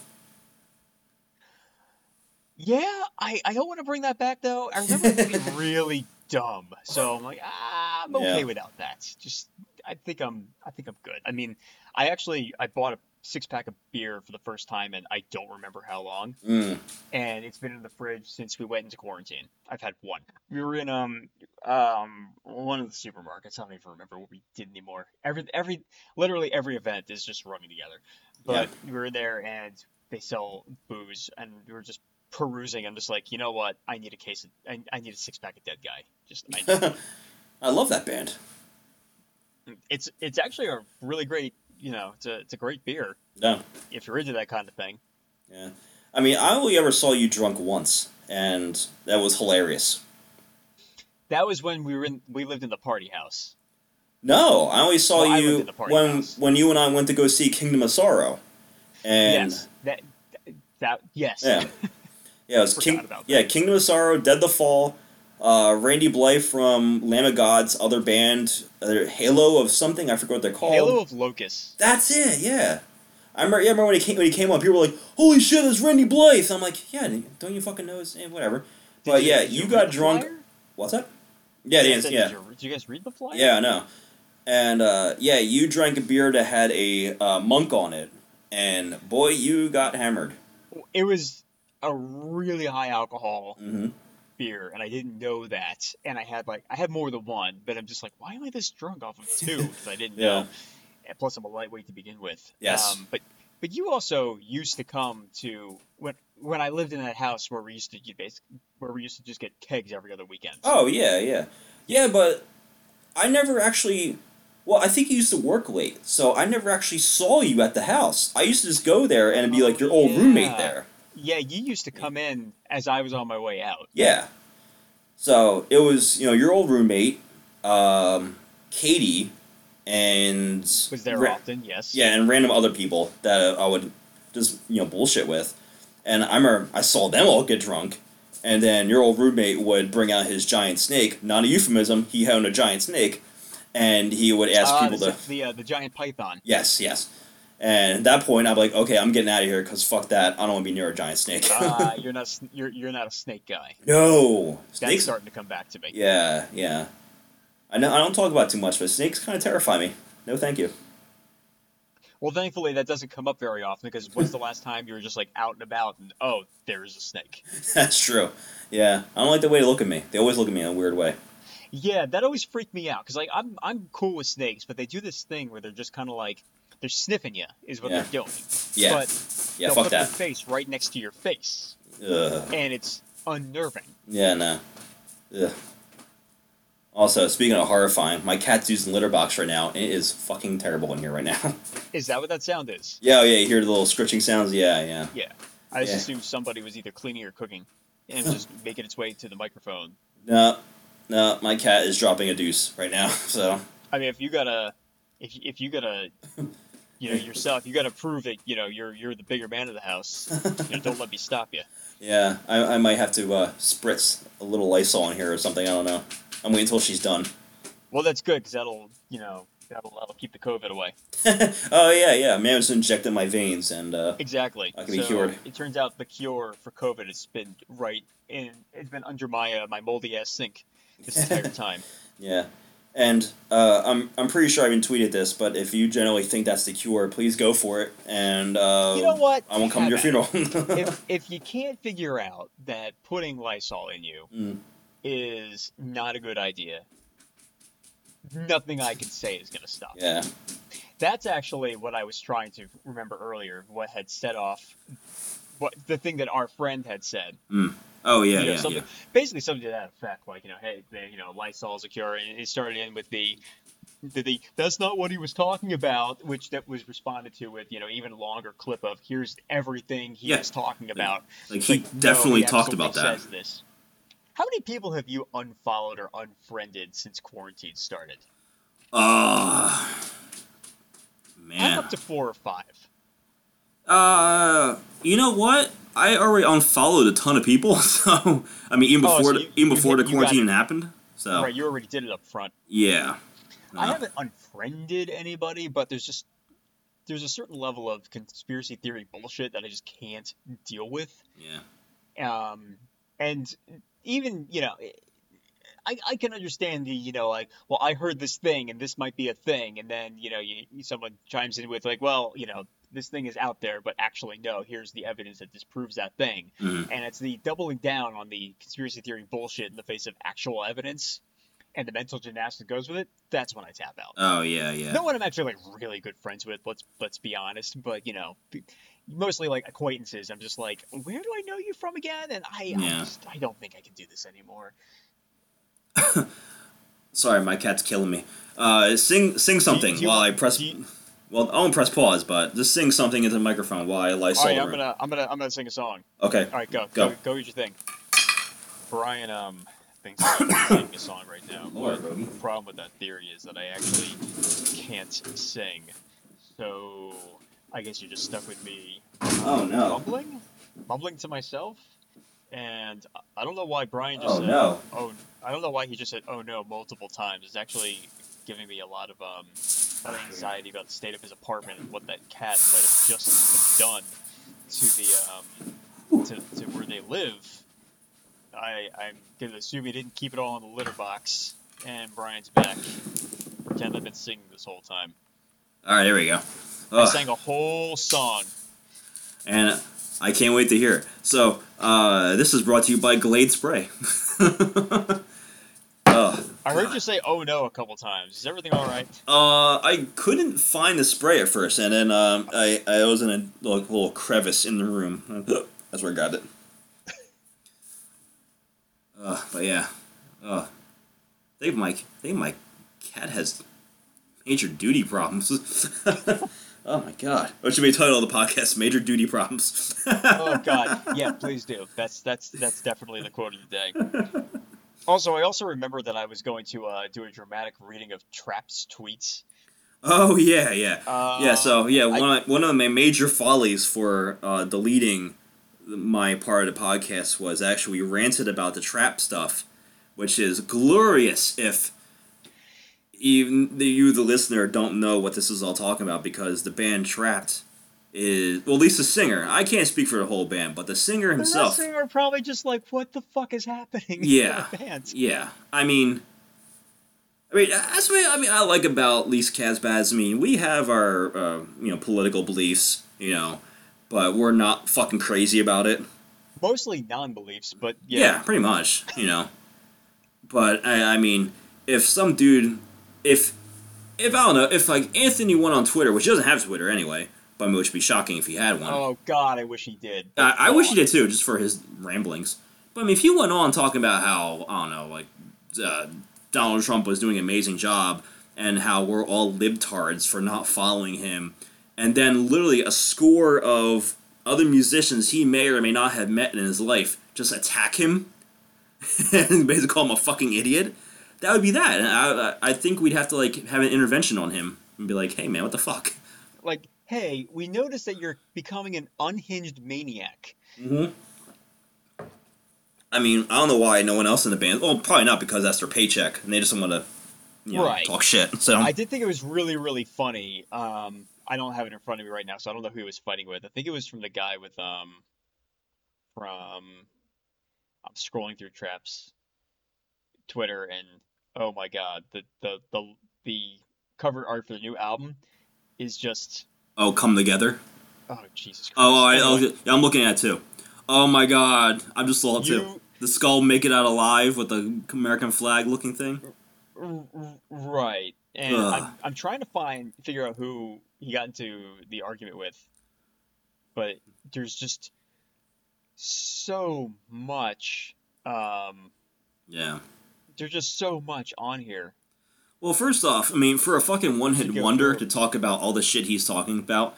Yeah, I, I don't want to bring that back, though. I remember it being really dumb, so I'm like, ah, I'm okay yeah. without that. Just, I think I'm, I think I'm good. I mean, I actually, I bought a six pack of beer for the first time and I don't remember how long mm. and it's been in the fridge since we went into quarantine. I've had one. We were in um um one of the supermarkets. I don't even remember what we did anymore. Every every literally every event is just running together, but yeah. we were there and they sell booze and we were just perusing. I'm just like, you know what, I need a case of, I, I need a six pack of Dead Guy. Just I, I love that band. It's it's actually a really great, you know, it's a it's a great beer. Yeah. If you're into that kind of thing. Yeah. I mean, I only ever saw you drunk once, and that was hilarious. That was when we were in. We lived in the party house. No, I only saw well, you when house. when you and I went to go see Kingdom of Sorrow. And yes. That that yes. Yeah. Yeah. It was King, yeah. Kingdom of Sorrow, Dead the Fall. Uh, Randy Bly from Lamb of God's other band, uh, Halo of something, I forgot what they're called. Halo of Locust. That's it, yeah. I remember, yeah, I remember when he came when he came on, people were like, holy shit, that's Randy Blythe. I'm like, yeah, don't you fucking know his name? Whatever. Did but you, yeah, you, you got drunk. Flyer? What's that? Yeah, yeah. Said, yeah. Did, you, did you guys read the flyer? Yeah, I know. And, uh, yeah, you drank a beer that had a uh, monk on it, and boy, you got hammered. It was a really high alcohol. Mm-hmm. Beer, and I didn't know that, and I had like I had more than one, but I'm just like, why am I this drunk off of two? Because I didn't yeah. know. And plus, I'm a lightweight to begin with. Yes. Um, but but you also used to come to when when I lived in that house where we used to you basically where we used to just get kegs every other weekend. Oh yeah, yeah, yeah. But I never actually. Well, I think you used to work late, so I never actually saw you at the house. I used to just go there and it'd be oh, like your old yeah. roommate there. Yeah, you used to come in as I was on my way out. Yeah. So, it was, you know, your old roommate, um, Katie, and... Was there ra- often, yes. Yeah, and random other people that I would just, you know, bullshit with. And I remember I saw them all get drunk, and then your old roommate would bring out his giant snake. Not a euphemism, he owned a giant snake, and he would ask uh, people to... The, uh, the giant python. Yes, yes. And at that point, I'm like, okay, I'm getting out of here because fuck that. I don't want to be near a giant snake. uh, you're not you're you're not a snake guy. No, snakes that's starting to come back to me. Yeah, yeah. I know I don't talk about it too much, but snakes kind of terrify me. No, thank you. Well, thankfully that doesn't come up very often because when's the last time you were just like out and about and oh, there is a snake? That's true. Yeah, I don't like the way they look at me. They always look at me in a weird way. Yeah, that always freaked me out because like I'm I'm cool with snakes, but they do this thing where they're just kind of like. They're sniffing you, is what yeah. they're doing. Yeah. But yeah, they'll fuck put that. Their face right next to your face. Ugh. And it's unnerving. Yeah, no. Ugh. Also, speaking of horrifying, my cat's using litter box right now, and it is fucking terrible in here right now. Is that what that sound is? Yeah, oh yeah, you hear the little scritching sounds? Yeah, yeah. Yeah. I just yeah. assumed somebody was either cleaning or cooking, and it was just making its way to the microphone. No, no, my cat is dropping a deuce right now, so. I mean, if you got a, if, if you got a... You know, yourself, you got to prove it, you know, you're you're the bigger man of the house. You know, don't let me stop you. Yeah, I I might have to uh, spritz a little Lysol in here or something, I don't know. I'm waiting until she's done. Well, that's good, because that'll, you know, that'll, that'll keep the COVID away. Oh, yeah, yeah, managed to inject in my veins, and uh, exactly. I can so be cured. It turns out the cure for COVID has been right in, it's been under my, uh, my moldy-ass sink this entire time. Yeah. And uh, I'm I'm pretty sure I even tweeted this, but if you generally think that's the cure, please go for it. And uh, you know what? I won't come yeah, to your man. funeral. if if you can't figure out that putting Lysol in you mm. is not a good idea, nothing I can say is going to stop. Yeah, that's actually what I was trying to remember earlier. What had set off what the thing that our friend had said. Mm. Oh, yeah, you know, yeah, yeah. Basically something to that effect, like, you know, hey, they, you know, Lysol's a cure, and it started in with the, the, the, that's not what he was talking about, which that was responded to with, you know, even longer clip of, here's everything he yeah. was talking about. Like, like he like, definitely no, he talked about that. Says this. How many people have you unfollowed or unfriended since quarantine started? Uh, man. I'm up to four or five. Uh, you know what? I already unfollowed a ton of people, so I mean, even before oh, so you, the, even before hit, the quarantine happened, so right, you already did it up front. Yeah, uh, I haven't unfriended anybody, but there's just there's a certain level of conspiracy theory bullshit that I just can't deal with. Yeah, um, and even you know, I I can understand the you know like well I heard this thing and this might be a thing, and then you know you, someone chimes in with like well you know. This thing is out there, but actually, no, here's the evidence that disproves that thing. Mm-hmm. And it's the doubling down on the conspiracy theory bullshit in the face of actual evidence and the mental gymnastics that goes with it. That's when I tap out. Oh, yeah, yeah. No one I'm actually, like, really good friends with, let's let's be honest. But, you know, mostly, like, acquaintances. I'm just like, where do I know you from again? And I, yeah. I, just, I don't think I can do this anymore. Sorry, my cat's killing me. Uh, sing, sing something do you, do you, while I press... Well, I won't press pause, but just sing something into the microphone while I Lysol. All right, I'm gonna, I'm gonna, I'm gonna sing a song. Okay. All right, go, go, go, go with your thing. Brian, um, thinks I'm singing a song right now. Lord, but the problem with that theory is that I actually can't sing, so I guess you're just stuck with me. Oh no. Mumbling, mumbling to myself, and I don't know why Brian just. Oh said, no. Oh, I don't know why he just said "oh no" multiple times. It's actually giving me a lot of um. anxiety about the state of his apartment and what that cat might have just done to the um to, to where they live. I I'm gonna assume he didn't keep it all in the litter box. And Brian's back. Pretend I've been singing this whole time. All right, here we go. Ugh. I sang a whole song, and I can't wait to hear it. So uh, this is brought to you by Glade Spray. Oh, I heard you say "oh no" a couple times. Is everything all right? Uh, I couldn't find the spray at first, and then um, I I was in a little, little crevice in the room. That's where I grabbed it. Uh, but yeah, uh, I think my I think my cat has major duty problems. Oh my god! What should we title the podcast? Major duty problems. Oh god! Yeah, please do. That's that's that's definitely the quote of the day. Also, I also remember that I was going to uh, do a dramatic reading of Trap's tweets. Oh, yeah, yeah. Uh, yeah, so, yeah, one, I, of, one of my major follies for uh, deleting my part of the podcast was actually ranted about the Trap stuff, which is glorious if even the, you, the listener, don't know what this is all talking about because the band Trapped is, well, at least the singer. I can't speak for the whole band, but the singer himself. The singer probably just like, what the fuck is happening? Yeah, yeah. I mean, I mean that's what I mean. I like about least Casbahs. I mean, we have our uh, you know political beliefs, you know, but we're not fucking crazy about it. Mostly non-beliefs, but yeah, yeah, pretty much, you know. But I, I mean, if some dude, if if I don't know, if like Anthony went on Twitter, which he doesn't have Twitter anyway, but I mean, it would be shocking if he had one. Oh God, I wish he did. I, I wish he did too, just for his ramblings. But I mean, if he went on talking about how I don't know, like uh, Donald Trump was doing an amazing job, and how we're all libtards for not following him, and then literally a score of other musicians he may or may not have met in his life just attack him and basically call him a fucking idiot. That would be that. And I I think we'd have to like have an intervention on him and be like, hey man, what the fuck? Like, hey, we noticed that you're becoming an unhinged maniac. Mm-hmm. I mean, I don't know why no one else in the band. Well, probably not because that's their paycheck and they just don't want to, you know, right. talk shit. So I did think it was really really funny. Um, I don't have it in front of me right now, so I don't know who he was fighting with. I think it was from the guy with um, from. I'm scrolling through Traps Twitter, and oh my God, the the the the cover art for the new album is just. Oh, Come Together? Oh, Jesus Christ. Oh, I, I was, yeah, I'm looking at it, too. Oh, my God. I'm just all, you, too. The skull Make It Out Alive with the American flag looking thing? Right. And I'm, I'm trying to find, figure out who he got into the argument with. But there's just so much. Um, yeah. There's just so much on here. Well, first off, I mean, for a fucking one-hit wonder to talk about all the shit he's talking about,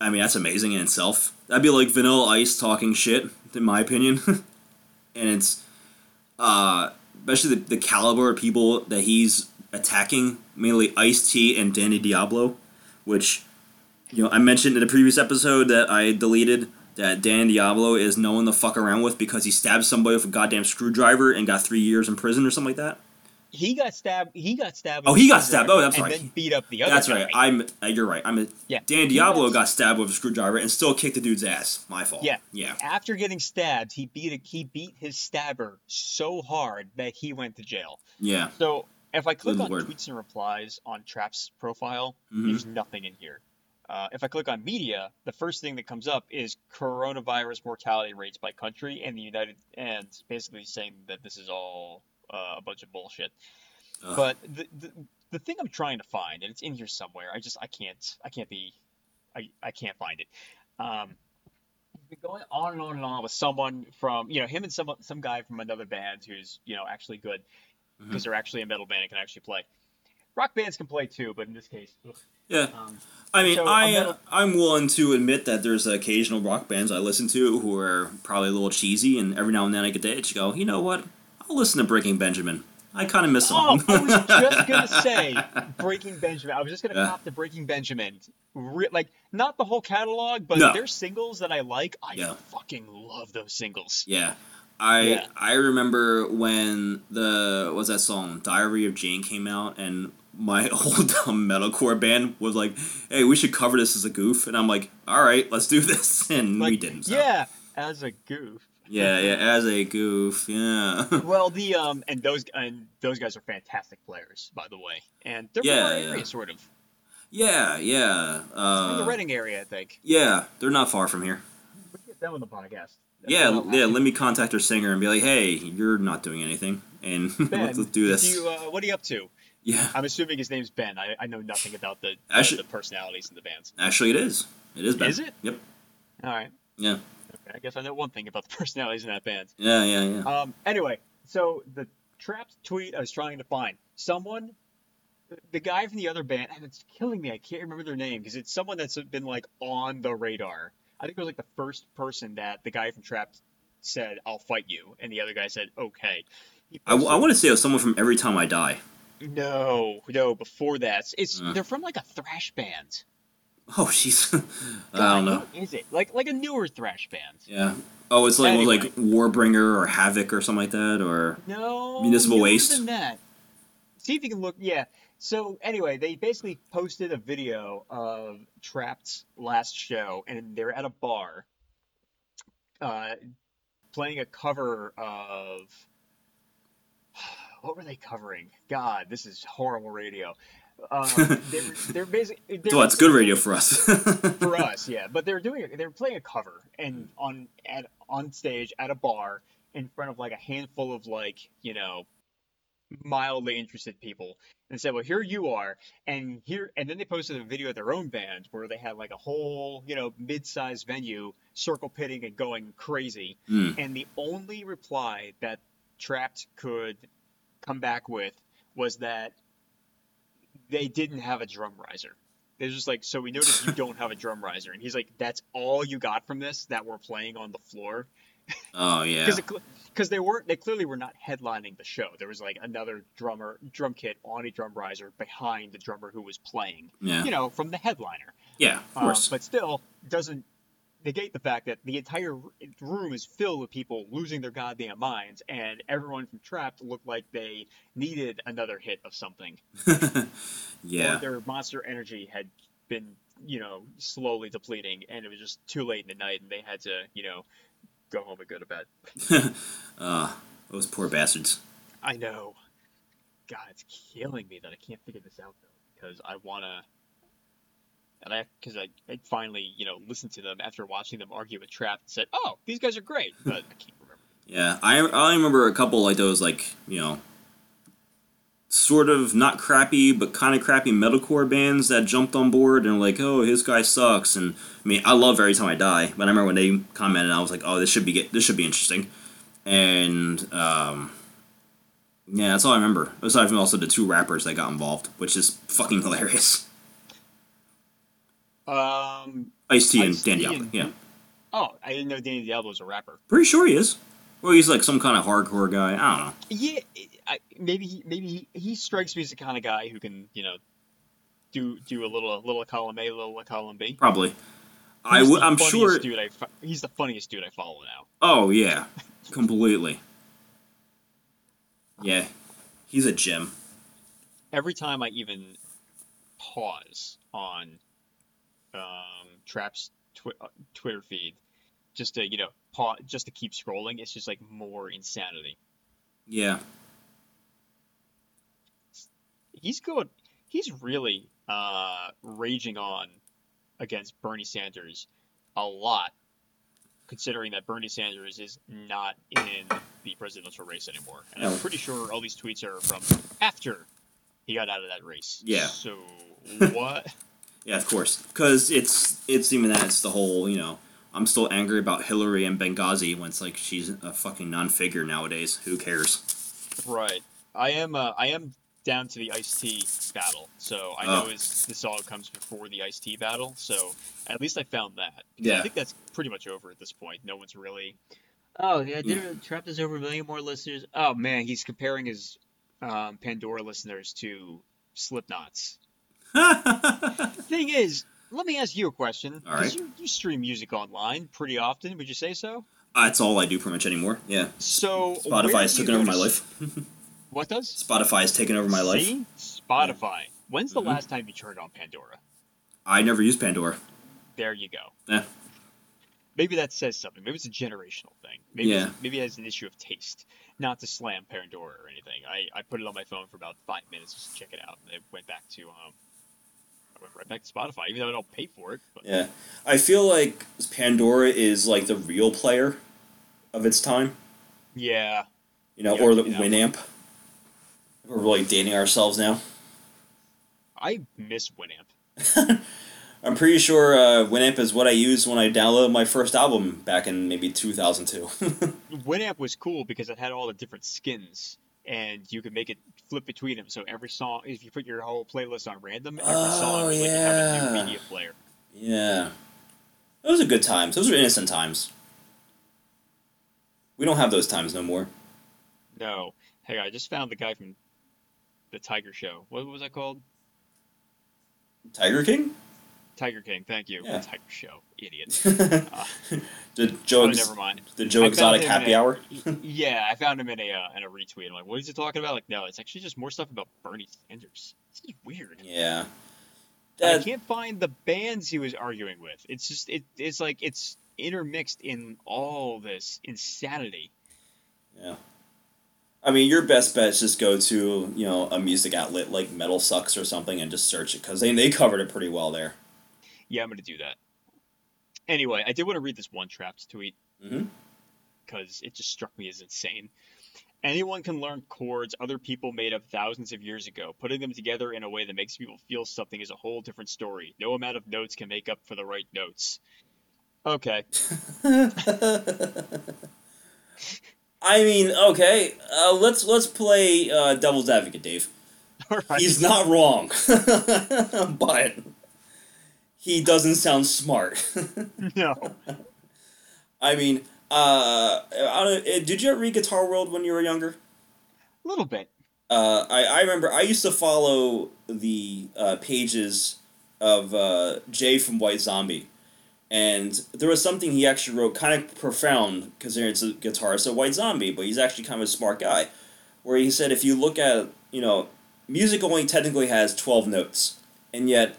I mean, that's amazing in itself. That'd be like Vanilla Ice talking shit, in my opinion. And it's, uh, especially the, the caliber of people that he's attacking, mainly Ice-T and Danny Diablo, which, you know, I mentioned in a previous episode that I deleted that Danny Diablo is no one to fuck around with because he stabbed somebody with a goddamn screwdriver and got three years in prison or something like that. He got stabbed. He got stabbed. Oh, he got stabbed. Oh, that's right. And then beat up the other. That's guy. Right. I'm. Uh, you're right. I'm. A, yeah. Dan Diablo got stabbed with a screwdriver and still kicked the dude's ass. My fault. Yeah. Yeah. After getting stabbed, he beat. A, he beat his stabber so hard that he went to jail. Yeah. So if I click Little on word. tweets and replies on Trap's profile, mm-hmm. there's nothing in here. Uh, if I click on media, the first thing that comes up is coronavirus mortality rates by country and the United, and basically saying that this is all. Uh, a bunch of bullshit. Ugh. But the, the the thing I'm trying to find, and it's in here somewhere. I just I can't I can't be I, I can't find it. Um, been going on and on and on with someone from you know him and some some guy from another band who's you know actually good because mm-hmm. they're actually a metal band and can actually play. Rock bands can play too, but in this case, ugh. yeah. Um, I mean, so I metal... I'm willing to admit that there's occasional rock bands I listen to who are probably a little cheesy, and every now and then I get the itch to go, you know what? Listen to Breaking Benjamin. I kind of miss him. Oh, I was just going to say Breaking Benjamin. I was just going to yeah. cop to Breaking Benjamin. Re- like, not the whole catalog, but no. there's singles that I like. I yeah. fucking love those singles. Yeah. I yeah. I remember when the, what was that song, Diary of Jane came out, and my old dumb metalcore band was like, hey, we should cover this as a goof. And I'm like, all right, let's do this. And like, we didn't. So. Yeah, as a goof. Yeah, yeah, as a goof, yeah. Well, the um, and those and those guys are fantastic players, by the way, and they're yeah, from our yeah. area, sort of. Yeah, yeah. Uh, in the Reading area, I think. Yeah, they're not far from here. We can get them on the podcast. That's yeah, l- yeah. Let me contact their singer and be like, "Hey, you're not doing anything, and Ben, let's do this." You, uh, what are you up to? Yeah, I'm assuming his name's Ben. I, I know nothing about the actually, uh, the personalities in the bands. Actually, it is. It is Ben. Is it? Yep. All right. Yeah. I guess I know one thing about the personalities in that band. Yeah, yeah, yeah. Um, anyway, so the Trapped tweet I was trying to find. Someone, the guy from the other band, and it's killing me. I can't remember their name because it's someone that's been, like, on the radar. I think it was, like, the first person that the guy from Trapped said, I'll fight you. And the other guy said, okay. I, I want to say it was someone from Every Time I Die. No, no, before that. It's uh. They're from, like, a thrash band. Oh, jeez. I don't know. Who is it? Like like a newer thrash band. Yeah. Oh, it's like anyway. like Warbringer or Havoc or something like that, or no, Municipal Waste. Than that. See if you can look. Yeah. So anyway, they basically posted a video of Trapped's last show, and they're at a bar uh, playing a cover of... What were they covering? God, this is horrible radio. Uh, they're, they're basically... They're, well, it's good radio for us. For us, yeah. But they're doing they're playing a cover and on at on stage at a bar in front of like a handful of like, you know, mildly interested people, and said, well, here you are, and here, and then they posted a video of their own band where they had like a whole, you know, mid-sized venue circle pitting and going crazy. Mm. And the only reply that Trapped could come back with was that they didn't have a drum riser. They're just like, so we noticed you don't have a drum riser. And he's like, that's all you got from this, that we're playing on the floor? Oh, yeah. Because they weren't, they clearly were not headlining the show. There was like another drummer, drum kit on a drum riser behind the drummer who was playing, yeah. you know, from the headliner. Yeah, of course. Um, but still doesn't negate the fact that the entire room is filled with people losing their goddamn minds, and everyone from Trapped looked like they needed another hit of something. Yeah. Or their monster energy had been, you know, slowly depleting, and it was just too late in the night, and they had to, you know, go home and go to bed. uh, those poor bastards. I know. God, it's killing me that I can't figure this out, though, because I want to... And I, because I, I finally, you know, listened to them after watching them argue with Trapped and said, oh, these guys are great, but I can't remember. Yeah, I, I remember a couple like those, like, you know, sort of not crappy, but kind of crappy metalcore bands that jumped on board and were like, oh, his guy sucks. And, I mean, I love Every Time I Die, but I remember when they commented, I was like, oh, this should be this should be interesting. And, um, yeah, that's all I remember. Aside from also the two rappers that got involved, which is fucking hilarious. Um, Ice-T and Danny Diablo, yeah. Oh, I didn't know Danny Diablo was a rapper. Pretty sure he is. Or he's like some kind of hardcore guy. I don't know. Yeah, I, maybe he, maybe he, he strikes me as the kind of guy who can, you know, do do a little a little column A, a little a column B. Probably. He's I w- I'm sure. Dude I, he's the funniest dude I follow now. Oh yeah, completely. Yeah, he's a gem. Every time I even pause on. Um, Trapped's twi- Twitter feed, just to you know, pa- just to keep scrolling. It's just like more insanity. Yeah, he's good. He's really uh, raging on against Bernie Sanders a lot, considering that Bernie Sanders is not in the presidential race anymore. And I'm pretty sure all these tweets are from after he got out of that race. Yeah. So what? Yeah, of course, because it's it's even that it's the whole, you know, I'm still angry about Hillary and Benghazi when it's like she's a fucking non-figure nowadays. Who cares? Right. I am uh, I am down to the Ice-T battle, so I oh. know his, this all comes before the Ice-T battle, so at least I found that. Yeah. I think that's pretty much over at this point. No one's really... Oh, yeah, yeah. Trapped is over a million more listeners. Oh, man, he's comparing his um, Pandora listeners to Slipknot's. The thing is, let me ask you a question. All right. You, you stream music online pretty often, would you say so? Uh, it's all I do pretty much anymore, yeah. So Spotify has taken over my life. What does? Spotify has taken over my life. See? Spotify. Yeah. When's the mm-hmm. last time you turned on Pandora? I never used Pandora. There you go. Eh. Maybe that says something. Maybe it's a generational thing. Maybe yeah. it's, maybe it's an issue of taste. Not to slam Pandora or anything. I, I put it on my phone for about five minutes just to check it out, and it went back to... um. Went right back to Spotify, even though I don't pay for it. But. Yeah, I feel like Pandora is like the real player of its time. Yeah, you know, yeah, or the Winamp. We're really dating ourselves now. I miss Winamp. I'm pretty sure uh, Winamp is what I used when I downloaded my first album back in maybe two thousand two. Winamp was cool because it had all the different skins. And you can make it flip between them. So every song, if you put your whole playlist on random, every oh, song is like yeah. have a new media player. Yeah. Those are good times. Those are innocent times. We don't have those times no more. No. Hey, I just found the guy from the Tiger Show. What was that called? Tiger King? Tiger King, thank you. Yeah. Tiger Show, idiot. Uh, the Joe, oh, never mind. The Joe Exotic happy a, hour? Yeah, I found him in a uh, in a retweet. I'm like, what is he talking about? Like, no, it's actually just more stuff about Bernie Sanders. This is weird. Yeah. That... I can't find the bands he was arguing with. It's just, it, it's like, it's intermixed in all this insanity. Yeah. I mean, your best bet is just go to, you know, a music outlet like Metal Sucks or something and just search it, because they, they covered it pretty well there. Yeah, I'm going to do that. Anyway, I did want to read this One Trapped tweet, because mm-hmm. it just struck me as insane. Anyone can learn chords other people made up thousands of years ago. Putting them together in a way that makes people feel something is a whole different story. No amount of notes can make up for the right notes. Okay. I mean, okay, uh, let's let's play uh, Devil's Advocate, Dave. All right. He's not wrong, but he doesn't sound smart. No. I mean, uh, I don't, did you ever read Guitar World when you were younger? A little bit. Uh, I, I remember I used to follow the uh, pages of uh, Jay from White Zombie. And there was something he actually wrote, kind of profound, considering it's a guitarist, a White Zombie, but he's actually kind of a smart guy, where he said, if you look at, you know, music only technically has twelve notes, and yet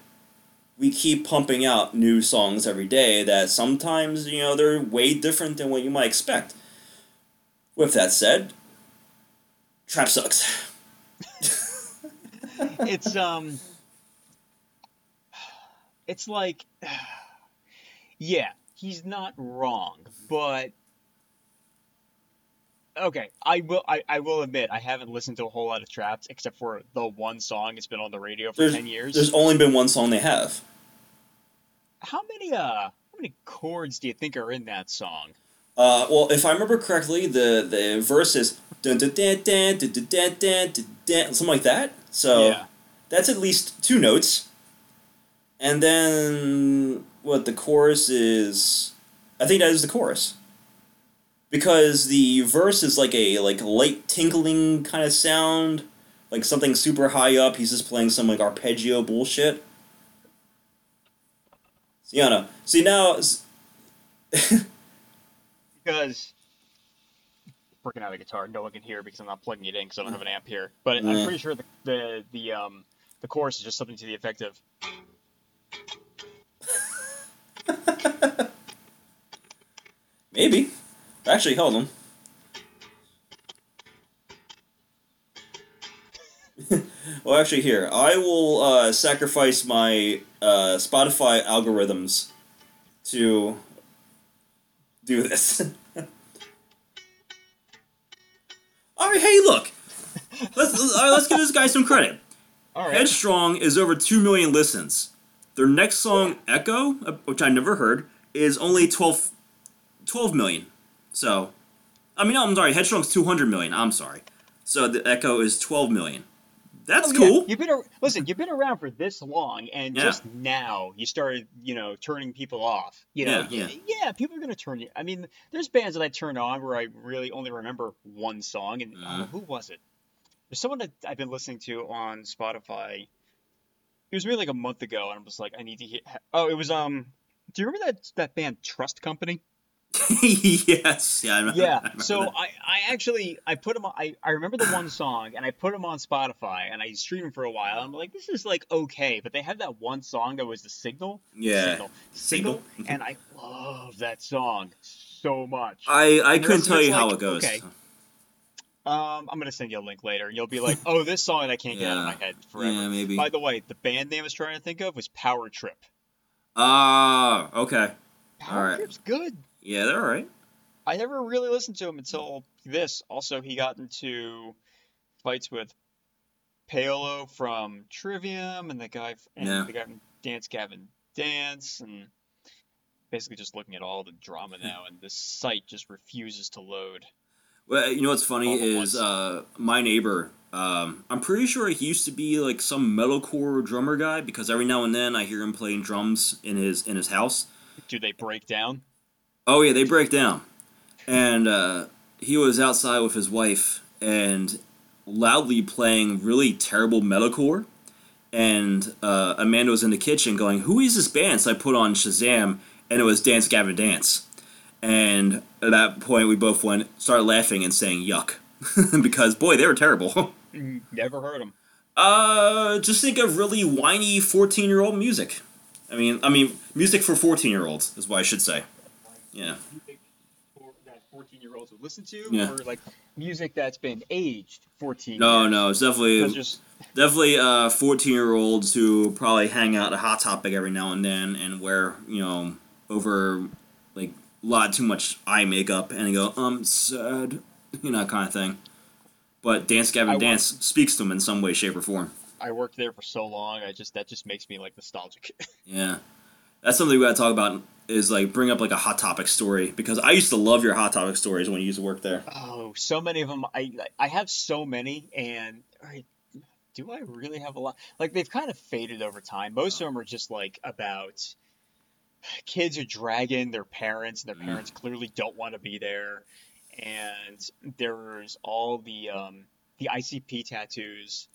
we keep pumping out new songs every day that sometimes, you know, they're way different than what you might expect. With that said, trap sucks. It's, um... It's like... Yeah, he's not wrong, but okay, I will I, I will admit I haven't listened to a whole lot of traps except for the one song that's been on the radio for there's, ten years. There's only been one song they have. How many uh how many chords do you think are in that song? Uh well, if I remember correctly, the, the verse is dun dun dun dun dun dun dun dun dun dun, something like that. So yeah. That's at least two notes. And then what the chorus is, I think that is the chorus, because the verse is like a like light tinkling kind of sound, like something super high up. He's just playing some like arpeggio bullshit. So, you know, see now, because working out a guitar, no one can hear because I'm not plugging it in because I don't have an amp here. But mm. I'm pretty sure the the the um the chorus is just something to the effect of. Maybe. Actually, hold on. Well, actually, here. I will uh, sacrifice my uh, Spotify algorithms to do this. All right, hey, look. Let's, let's, all right, let's give this guy some credit. All right. Headstrong is over two million listens. Their next song, Echo, which I never heard, is only twelve, twelve million. So, I mean, no, I'm sorry. Headstrong's two hundred million. I'm sorry. So the Echo is twelve million. That's oh, yeah. cool. You've been a- Listen, you've been around for this long, and yeah. just now you started, you know, turning people off. You know, yeah, yeah. yeah people are going to turn you. I mean, there's bands that I turn on where I really only remember one song, and uh-huh. uh, who was it? There's someone that I've been listening to on Spotify. It was really like a month ago, and I'm just like, I need to hear... Oh, it was, um... Do you remember that that band Trust Company? Yes. Yeah, I remember. Yeah, I remember so that. I, I actually... I put them on... I, I remember the one song, and I put them on Spotify, and I streamed them for a while, and I'm like, this is, like, okay, but they had that one song that was the Signal. Yeah. Signal. Signal, Signal. And I love that song so much. I, I couldn't tell you like, how it goes. Okay. Um, I'm going to send you a link later, and you'll be like, oh, this song I can't get yeah. out of my head forever. Yeah, maybe. By the way, the band name I was trying to think of was Power Trip. Ah, uh, okay. Power all right. Trip's good. Yeah, they're all right. I never really listened to him until this. Also, he got into fights with Paolo from Trivium, and the guy and yeah. the guy from Dance Gavin Dance, and basically just looking at all the drama now, and this site just refuses to load. Well, you know what's funny is uh, my neighbor, um, I'm pretty sure he used to be like some metalcore drummer guy, because every now and then I hear him playing drums in his in his house. Do they break down? Oh, yeah, they break down. And uh, he was outside with his wife and loudly playing really terrible metalcore. And uh, Amanda was in the kitchen going, who is this band? So I put on Shazam, and it was Dance Gavin Dance. And at that point, we both went, started laughing and saying, yuck. Because, boy, they were terrible. Never heard them. Uh, just think of really whiny fourteen-year-old music. I mean, I mean, music for fourteen-year-olds is what I should say. Yeah. Music that fourteen-year-olds would listen to, yeah. Or like music that's been aged fourteen. No, years. no, it's definitely just... definitely uh fourteen-year-olds who probably hang out at Hot Topic every now and then and wear, you know, over like a lot too much eye makeup and go um sad, you know, kind of thing. But Dance Gavin I Dance worked, speaks to them in some way, shape, or form. I worked there for so long. I just that just makes me like nostalgic. Yeah, that's something we gotta talk about. Is like bring up like a Hot Topic story, because I used to love your Hot Topic stories when you used to work there. Oh, so many of them. I I have so many, and I, do I really have a lot? Like they've kind of faded over time. Most oh. of them are just like about kids are dragging their parents, and their parents mm. clearly don't want to be there. And there's all the um, the I C P tattoos.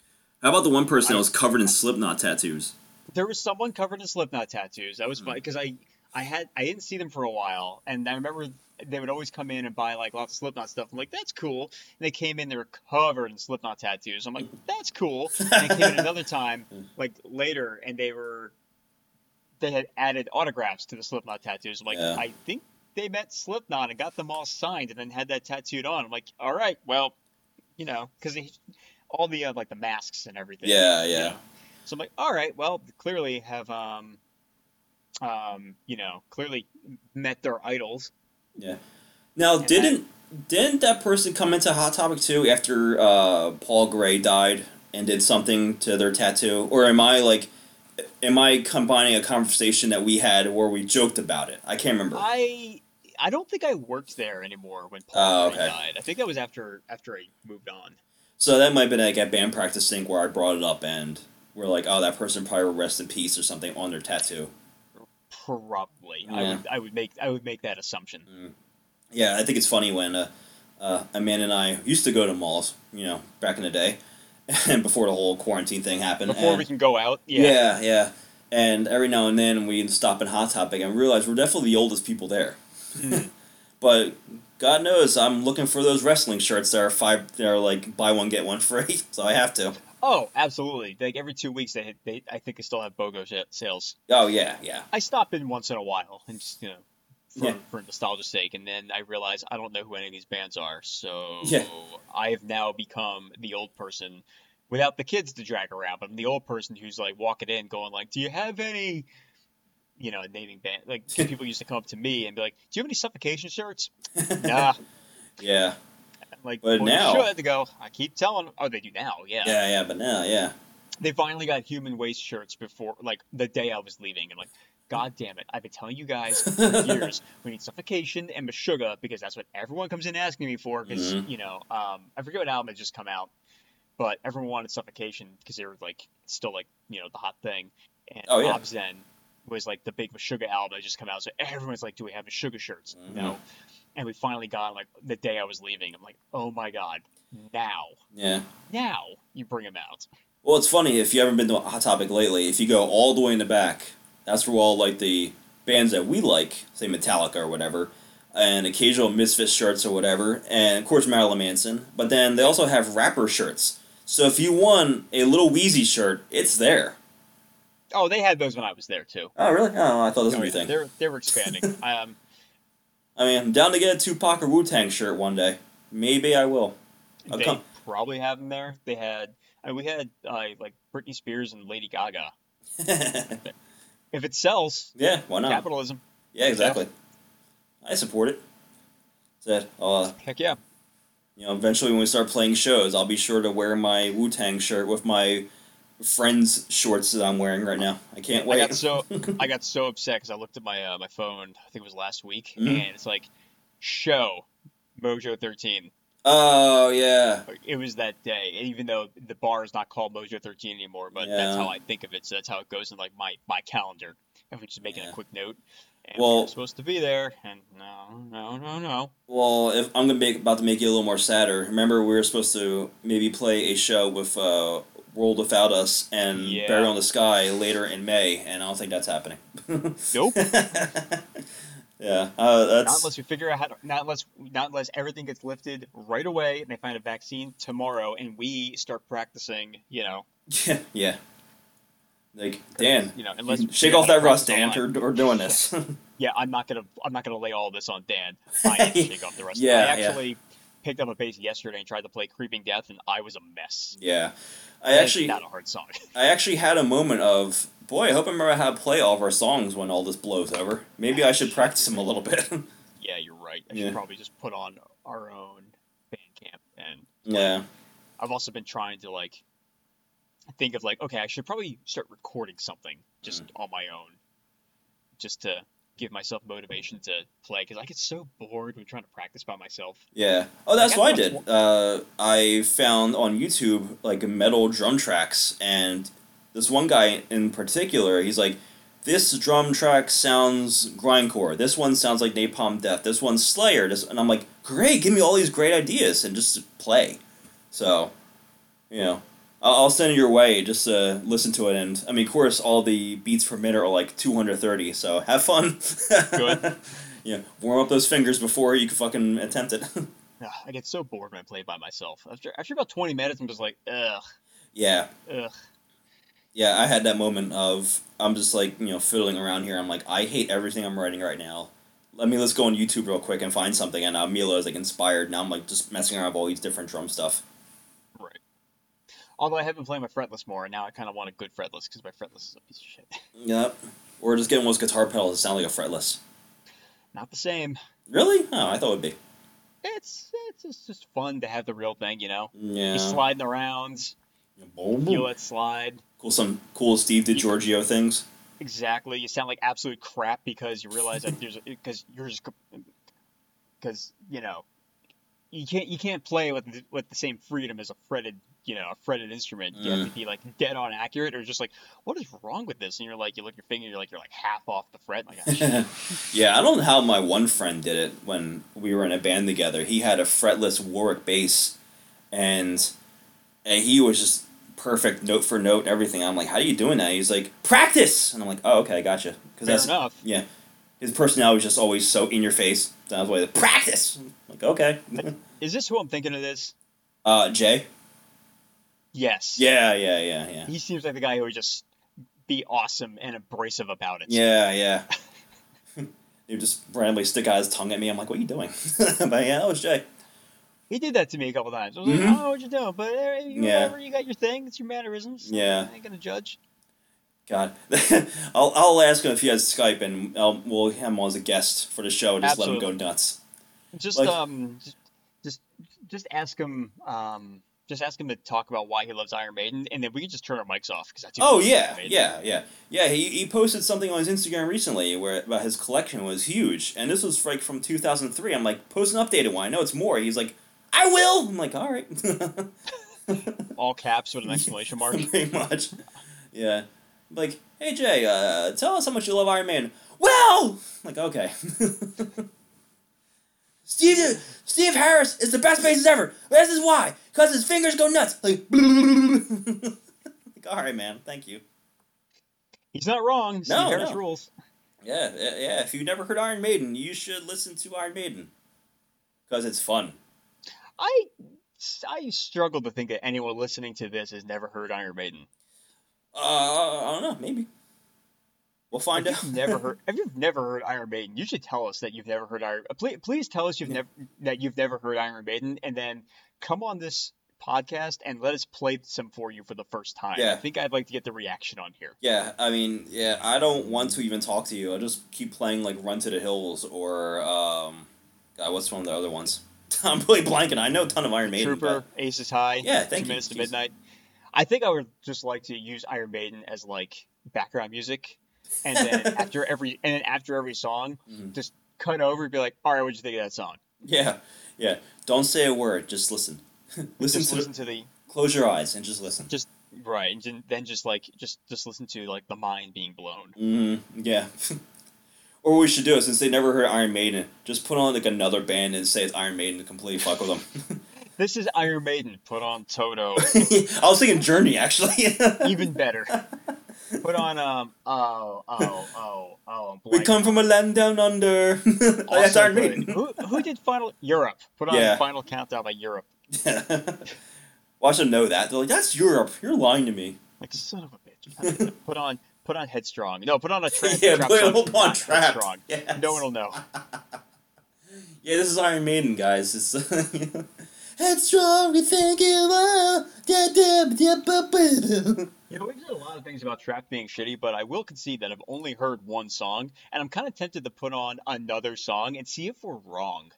How about the one person I, that was covered in Slipknot tattoos? There was someone covered in Slipknot tattoos. That was mm. funny because I, I had I didn't see them for a while, and I remember they would always come in and buy like lots of Slipknot stuff. I'm like, that's cool. And they came in, they were covered in Slipknot tattoos. I'm like, that's cool. And they came in another time, like later, and they were they had added autographs to the Slipknot tattoos. I'm like, yeah. I think. They met Slipknot and got them all signed and then had that tattooed on. I'm like, all right, well, you know, because all the uh, like the masks and everything. Yeah, yeah. You know? So I'm like, all right, well, clearly have um, um, you know, clearly met their idols. Yeah. Now, and didn't that, didn't that person come into Hot Topic too after uh, Paul Gray died and did something to their tattoo? Or am I like? Am I combining a conversation that we had where we joked about it? I can't remember. I I don't think I worked there anymore when Paul oh, okay. died. I think that was after after I moved on. So that might have been like at band practice thing where I brought it up and we're like, oh, that person probably will rest in peace or something on their tattoo. Probably. Yeah. I would I would make I would make that assumption. Mm. Yeah, I think it's funny when uh, uh, Amanda and I used to go to malls, you know, back in the day. And before the whole quarantine thing happened. Before and, we can go out. Yeah. yeah, yeah. And every now and then we stop in Hot Topic and realize we're definitely the oldest people there. Mm. But God knows I'm looking for those wrestling shirts that are five. That are like buy one, get one free. So I have to. Oh, absolutely. Like every two weeks they, they I think they still have BOGO sales. Oh, yeah, yeah. I stop in once in a while and just, you know, for, yeah. for nostalgia's sake, and then I realize I don't know who any of these bands are, so yeah. I have now become the old person without the kids to drag around, but I'm the old person who's like walking in going like, do you have any, you know, naming band, like people used to come up to me and be like, do you have any Suffocation shirts? Nah. Yeah. I'm like, but well, now you should. They go, I keep telling them. Oh, they do now, yeah. Yeah, yeah, but now, yeah. They finally got human waist shirts before, like, the day I was leaving, and like, God damn it, I've been telling you guys for years, we need Suffocation and Meshuggah, because that's what everyone comes in asking me for, because, mm-hmm. you know, um, I forget what album had just come out, but everyone wanted Suffocation, because they were, like, still, like, you know, the hot thing, and oh, yeah. Bob Zen was, like, the big Meshuggah album that just come out, so everyone's like, do we have Meshuggah shirts? Mm-hmm. No. And we finally got, like, the day I was leaving, I'm like, oh my God, now. Yeah. Now you bring them out. Well, it's funny, if you haven't been to Hot Topic lately, if you go all the way in the back... That's where all, like, the bands that we like, say Metallica or whatever, and occasional Misfits shirts or whatever, and, of course, Marilyn Manson. But then they also have rapper shirts. So if you won a Little Weezy shirt, it's there. Oh, they had those when I was there, too. Oh, really? Oh, I thought this was your thing. They were, they were expanding. um, I mean, I'm down to get a Tupac or Wu Tang shirt one day. Maybe I will. I'll they come. probably have them there. They had, I mean, we had, uh, like, Britney Spears and Lady Gaga. If it sells, yeah, why not? Capitalism. Yeah, exactly. Yeah. I support it. That's it. Uh, Heck yeah. You know, eventually when we start playing shows, I'll be sure to wear my Wu Tang shirt with my friend's shorts that I'm wearing right now. I can't wait. I got so I got so upset because I looked at my uh, my phone. I think it was last week, mm-hmm. and it's like show Mojo thirteen. Oh yeah. It was that day, even though the bar is not called Mojo thirteen anymore, but yeah. that's how I think of it. So that's how it goes in like my, my calendar. And we're just making yeah. a quick note. And well, we we're supposed to be there, and no, no, no, no. Well, if I'm gonna make about to make you a little more sadder. Remember, we were supposed to maybe play a show with uh, World Without Us and yeah. Burial in the Sky later in May, and I don't think that's happening. Nope. Yeah, uh, that's... not unless we figure out how to, not unless not unless everything gets lifted right away and they find a vaccine tomorrow and we start practicing, you know. Yeah, yeah. Like Dan, you know, unless shake off that rust, Dan. We're, we're doing this. Yeah. yeah, I'm not gonna I'm not gonna lay all this on Dan. I have to shake off the rust. Yeah, I actually yeah. picked up a bass yesterday and tried to play "Creeping Death," and I was a mess. Yeah, I that actually not a hard song. I actually had a moment of. Boy, I hope I remember how to play all of our songs when all this blows over. Maybe I should practice them a little bit. Yeah, you're right. I should yeah. probably just put on our own Bandcamp. And like, yeah. I've also been trying to, like, think of, like, okay, I should probably start recording something just mm. on my own. Just to give myself motivation to play. Because I get so bored when trying to practice by myself. Yeah. Oh, that's like, what I, I did. Uh, I found on YouTube, like, metal drum tracks and... this one guy in particular, he's like, this drum track sounds grindcore. This one sounds like Napalm Death. This one's Slayer. This, and I'm like, great, give me all these great ideas and just play. So, you know, I'll, I'll send it your way. Just uh, listen to it. And, I mean, of course, all the beats per minute are like two hundred thirty, so have fun. Good. Yeah, warm up those fingers before you can fucking attempt it. I get so bored when I play by myself. After, after about twenty minutes, I'm just like, ugh. Yeah. Ugh. Yeah, I had that moment of, I'm just like, you know, fiddling around here. I'm like, I hate everything I'm writing right now. Let me, let's go on YouTube real quick and find something. And uh, Mila is like inspired. Now I'm like just messing around with all these different drum stuff. Right. Although I have been playing my fretless more, and now I kind of want a good fretless because my fretless is a piece of shit. Yep. Or just getting those guitar pedals that sound like a fretless. Not the same. Really? Oh, I thought it would be. It's, it's just fun to have the real thing, you know? Yeah. You're sliding around. Boom, boom. Feel it slide. Cool, some cool Steve DiGiorgio things. Exactly, you sound like absolute crap because you realize that there's because you're just because you know you can't you can't play with the, with the same freedom as a fretted you know a fretted instrument. You mm. have to be like dead on accurate or just like what is wrong with this? And you're like you look at your finger, you're like you're like half off the fret. Like, oh, yeah, I don't know how my one friend did it when we were in a band together. He had a fretless Warwick bass, and and he was just. Perfect note for note and everything. I'm like, how are you doing that? He's like, practice! And I'm like, oh, okay, gotcha. Because that's enough. Yeah. His personality was just always so in your face. That was why the practice! I'm like, okay. Is this who I'm thinking of this? Uh, Jay? Yes. Yeah, yeah, yeah, yeah. He seems like the guy who would just be awesome and abrasive about it. Yeah, yeah. He would just randomly stick out his tongue at me. I'm like, what are you doing? But yeah, that was Jay. He did that to me a couple times. I was mm-hmm. like, I don't know what you're doing, but you, yeah. whatever, you got your thing. It's your mannerisms. Yeah. I ain't going to judge. God. I'll I'll ask him if he has Skype, and I'll, we'll have him on as a guest for the show and just Absolutely. Let him go nuts. Just like, um, just, just just ask him um, just ask him to talk about why he loves Iron Maiden, and then we can just turn our mics off. Cause I do oh, yeah, yeah, yeah. Yeah, he, he posted something on his Instagram recently where about his collection was huge, and this was like from two thousand three. I'm like, post an updated one. I know it's more. He's like, I will! I'm like, all right. All caps with an exclamation mark. Pretty much. Yeah. I'm like, hey, Jay, uh, tell us how much you love Iron Man. Well! I'm like, okay. Steve Steve Harris is the best bassist ever. This is why. Because his fingers go nuts. Like, like, all right, man. Thank you. He's not wrong. Steve no, Harris no. rules. Yeah, yeah. If you've never heard Iron Maiden, you should listen to Iron Maiden. Because it's fun. I, I struggle to think that anyone listening to this has never heard Iron Maiden. Uh, I don't know. Maybe. We'll find if out. You've never heard, if you've never heard Iron Maiden, you should tell us that you've never heard Iron Please, please tell us you've yeah. never that you've never heard Iron Maiden, and then come on this podcast and let us play some for you for the first time. Yeah. I think I'd like to get the reaction on here. Yeah, I mean, yeah, I don't want to even talk to you. I'll just keep playing, like, Run to the Hills or, um, God, what's one of the other ones? I'm really blanking. I know a ton of Iron Maiden. Trooper, Ace is High. Yeah, thank you. Two Minutes to Midnight. I think I would just like to use Iron Maiden as like background music, and then after every and then after every song, mm-hmm. just cut over and be like, "All right, what'd you think of that song?" Yeah, yeah. Don't say a word. Just listen. listen just to listen the, to the. Close your eyes and just listen. Just right, and then just like just just listen to like the mind being blown. Mm-hmm. Yeah. Or what we should do is, since they never heard Iron Maiden, just put on like another band and say it's Iron Maiden to completely fuck with them. This is Iron Maiden. Put on Toto. I was thinking Journey, actually. Even better. Put on um oh oh oh oh. We come from a land down under. That's Iron Maiden. Who who did Final Europe? Put on yeah. Final Countdown by Europe. Yeah. Well, I should know that. They're like, that's Europe. You're lying to me. Like son of a bitch. Put on put on Headstrong. No, put on a trap. Yeah, trap put on, put on Trap. Yes. No one will know. Yeah, this is Iron Maiden, guys. It's Headstrong, we think you are. You know, we've said a lot of things about Trap being shitty, but I will concede that I've only heard one song, and I'm kind of tempted to put on another song and see if we're wrong.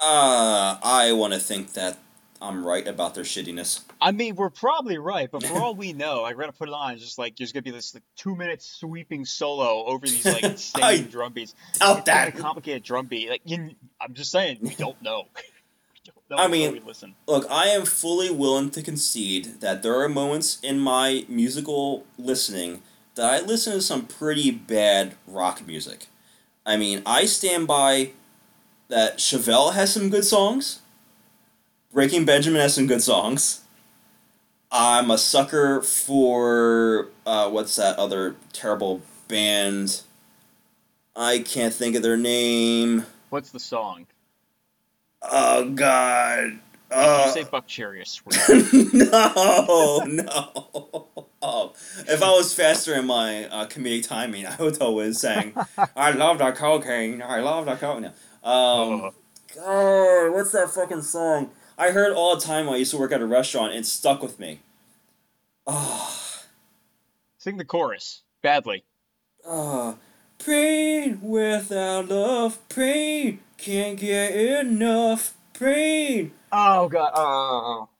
Uh, I want to think that I'm right about their shittiness. I mean, we're probably right, but for all we know, I gotta put it on. It's just like there's gonna be this like two-minute sweeping solo over these like insane drum beats. Doubt that. It's like a complicated drum beat. Like you, I'm just saying, we don't know. That I mean, look, I am fully willing to concede that there are moments in my musical listening that I listen to some pretty bad rock music. I mean, I stand by that Chevelle has some good songs. Breaking Benjamin has some good songs. I'm a sucker for, uh, what's that other terrible band? I can't think of their name. What's the song? Oh, God. Uh, you say Buck Cherry, I swear. no, no. Oh, if I was faster in my uh, comedic timing, I would always sing, I love the cocaine, I love the cocaine. Um, oh. God, what's that fucking song? I heard all the time when I used to work at a restaurant, and it stuck with me. Oh. Sing the chorus. Badly. Oh. Pain without love, pain. Can't get enough pain. Oh, God. Oh.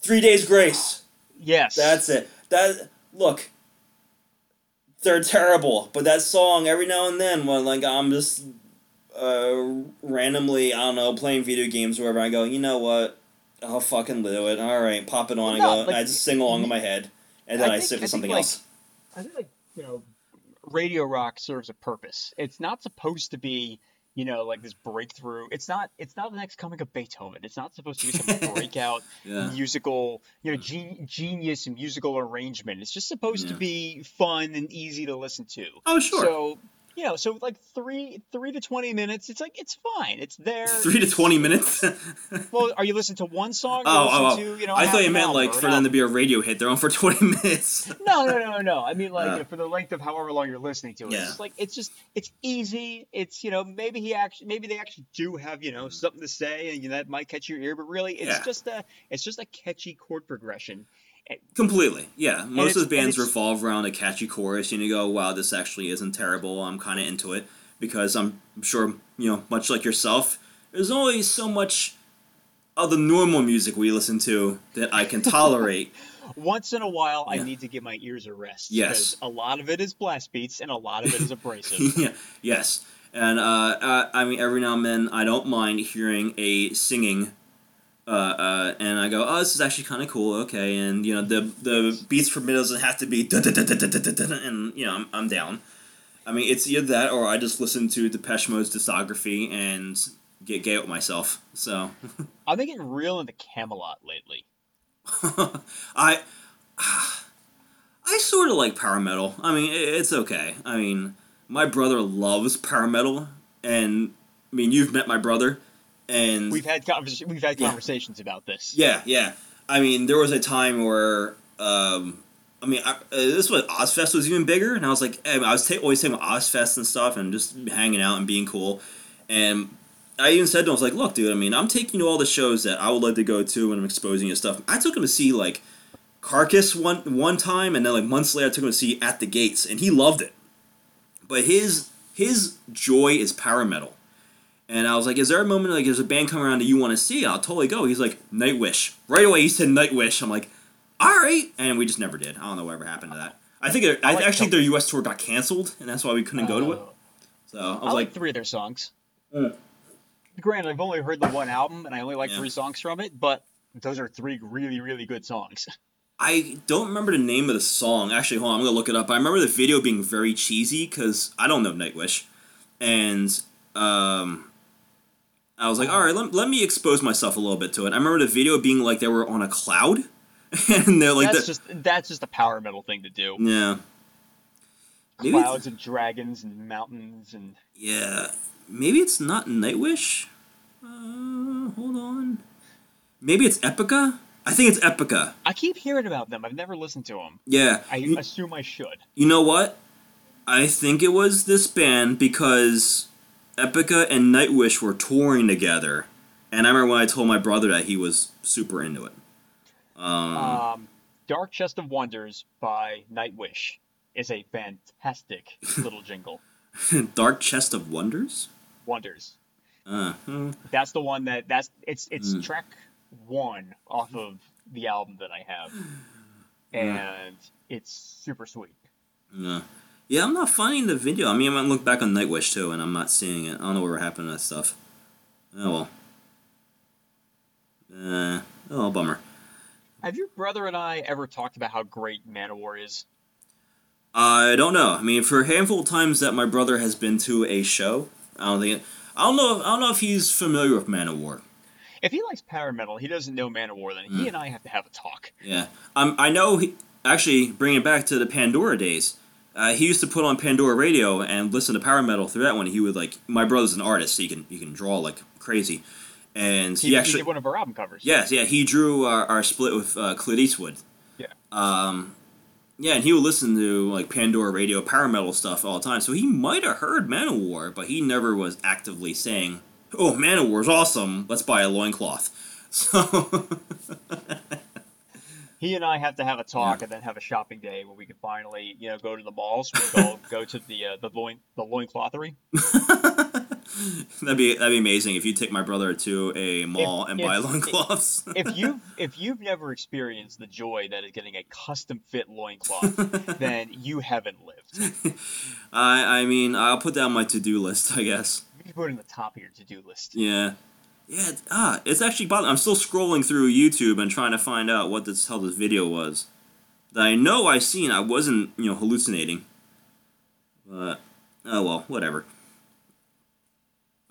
Three Days Grace. Yes. That's it. That Look, they're terrible, but that song, every now and then, when like I'm just uh, randomly, I don't know, playing video games or whatever, I go, you know what? I'll fucking do it. All right, pop it on. No, I go, like, and I just sing along in my head, and then I, I sit for something like, else. I think, like, you know, radio rock serves a purpose. It's not supposed to be... You know, like this breakthrough. It's not. It's not the next coming of Beethoven. It's not supposed to be some breakout yeah. musical, you know, ge- genius musical arrangement. It's just supposed yeah. to be fun and easy to listen to. Oh, sure. So, you know, so like three, three to twenty minutes. It's like it's fine. It's there. Three to twenty minutes. Well, are you listening to one song? Or oh, oh, oh. To, you know, I thought you meant like for them to be a radio hit. They're on for twenty minutes. no, no, no, no. I mean, like uh, you know, for the length of however long you're listening to it. Yeah. It's just like it's just it's easy. It's you know maybe he actually maybe they actually do have you know something to say and you know, that might catch your ear. But really, it's yeah. just a it's just a catchy chord progression. Completely, yeah. Most of the bands revolve around a catchy chorus, and you go, wow, this actually isn't terrible. I'm kind of into it, because I'm sure, you know, much like yourself, there's only so much of the normal music we listen to that I can tolerate. Once in a while, yeah. I need to give my ears a rest. Yes. Because a lot of it is blast beats, and a lot of it is abrasive. yeah. Yes. And, uh, I, I mean, every now and then, I don't mind hearing a singing Uh, uh, and I go, oh, this is actually kind of cool, okay, and, you know, the the beats for me doesn't have to be da da da da da da da, and, you know, I'm, I'm down. I mean, it's either that or I just listen to Depeche Mode's discography and get gay with myself, so. I've been getting real into Camelot lately. I, I sort of like power metal. I mean, it, it's okay. I mean, my brother loves power metal, and, I mean, you've met my brother. And we've had convers- we've had conversations yeah. about this. Yeah, yeah. I mean, there was a time where, um, I mean, I, uh, this was Ozfest was even bigger, and I was like, I, mean, I was t- always taking Ozfest and stuff, and just hanging out and being cool. And I even said to him, I was like, look, dude, I mean, I'm taking you to all the shows that I would like to go to, and I'm exposing you to stuff. I took him to see like Carcass one one time, and then like months later, I took him to see At the Gates, and he loved it. But his his joy is power metal. And I was like, is there a moment, like, there's a band coming around that you want to see? I'll totally go. He's like, Nightwish. Right away, he said Nightwish. I'm like, all right. And we just never did. I don't know whatever happened to that. I think, it, I like actually, their U S tour got canceled, and that's why we couldn't uh, go to it. So I was I like, like three of their songs. Mm. Granted, I've only heard the one album, and I only like yeah. three songs from it, but those are three really, really good songs. I don't remember the name of the song. Actually, hold on. I'm going to look it up. I remember the video being very cheesy, because I don't know Nightwish. And, um... I was like, all right, let, let me expose myself a little bit to it. I remember the video being like they were on a cloud, and they're like, that's the, just that's just a power metal thing to do. Yeah, maybe clouds and dragons and mountains and... Yeah, maybe it's not Nightwish? Uh, hold on. Maybe it's Epica? I think it's Epica. I keep hearing about them. I've never listened to them. Yeah. I you, assume I should. You know what? I think it was this band because Epica and Nightwish were touring together. And I remember when I told my brother that, he was super into it. Um, um, Dark Chest of Wonders by Nightwish is a fantastic little jingle. Dark Chest of Wonders? Wonders. Uh, hmm. That's the one that, that's it's it's mm. track one off of the album that I have. And yeah. It's super sweet. Yeah. Yeah, I'm not finding the video. I mean, I might look back on Nightwish too, and I'm not seeing it. I don't know what happened to that stuff. Oh, well. Uh, oh, bummer. Have your brother and I ever talked about how great Manowar is? I don't know. I mean, for a handful of times that my brother has been to a show, I don't think... It, I don't know. If, I don't know if he's familiar with Manowar. If he likes power metal, he doesn't know Manowar. Then mm. he and I have to have a talk. Yeah, um, I know. He, actually, bringing it back to the Pandora days, uh, he used to put on Pandora radio and listen to power metal through that one. He would like. My brother's an artist. So he can he can draw like crazy, and he, he actually he did one of our album covers. Yes, yeah, he drew our, our split with uh, Clint Eastwood. Yeah. Um. Yeah, and he would listen to, like, Pandora radio, power metal stuff all the time. So he might have heard Manowar, but he never was actively saying, oh, Manowar's awesome, let's buy a loincloth. So... he and I have to have a talk yeah. and then have a shopping day where we can finally, you know, go to the malls. We go, go to the uh, the loin the loinclothery. That'd be that'd be amazing if you take my brother to a mall if, and if, buy loincloths. if you if you've never experienced the joy that is getting a custom fit loincloth, then you haven't lived. I I mean I'll put that on my to do list, I guess. You can put it in the top of your to do list. Yeah. Yeah, ah, it's actually bothering. I'm still scrolling through YouTube and trying to find out what this hell this video was that I know I seen. I wasn't, you know, hallucinating. But oh well, whatever.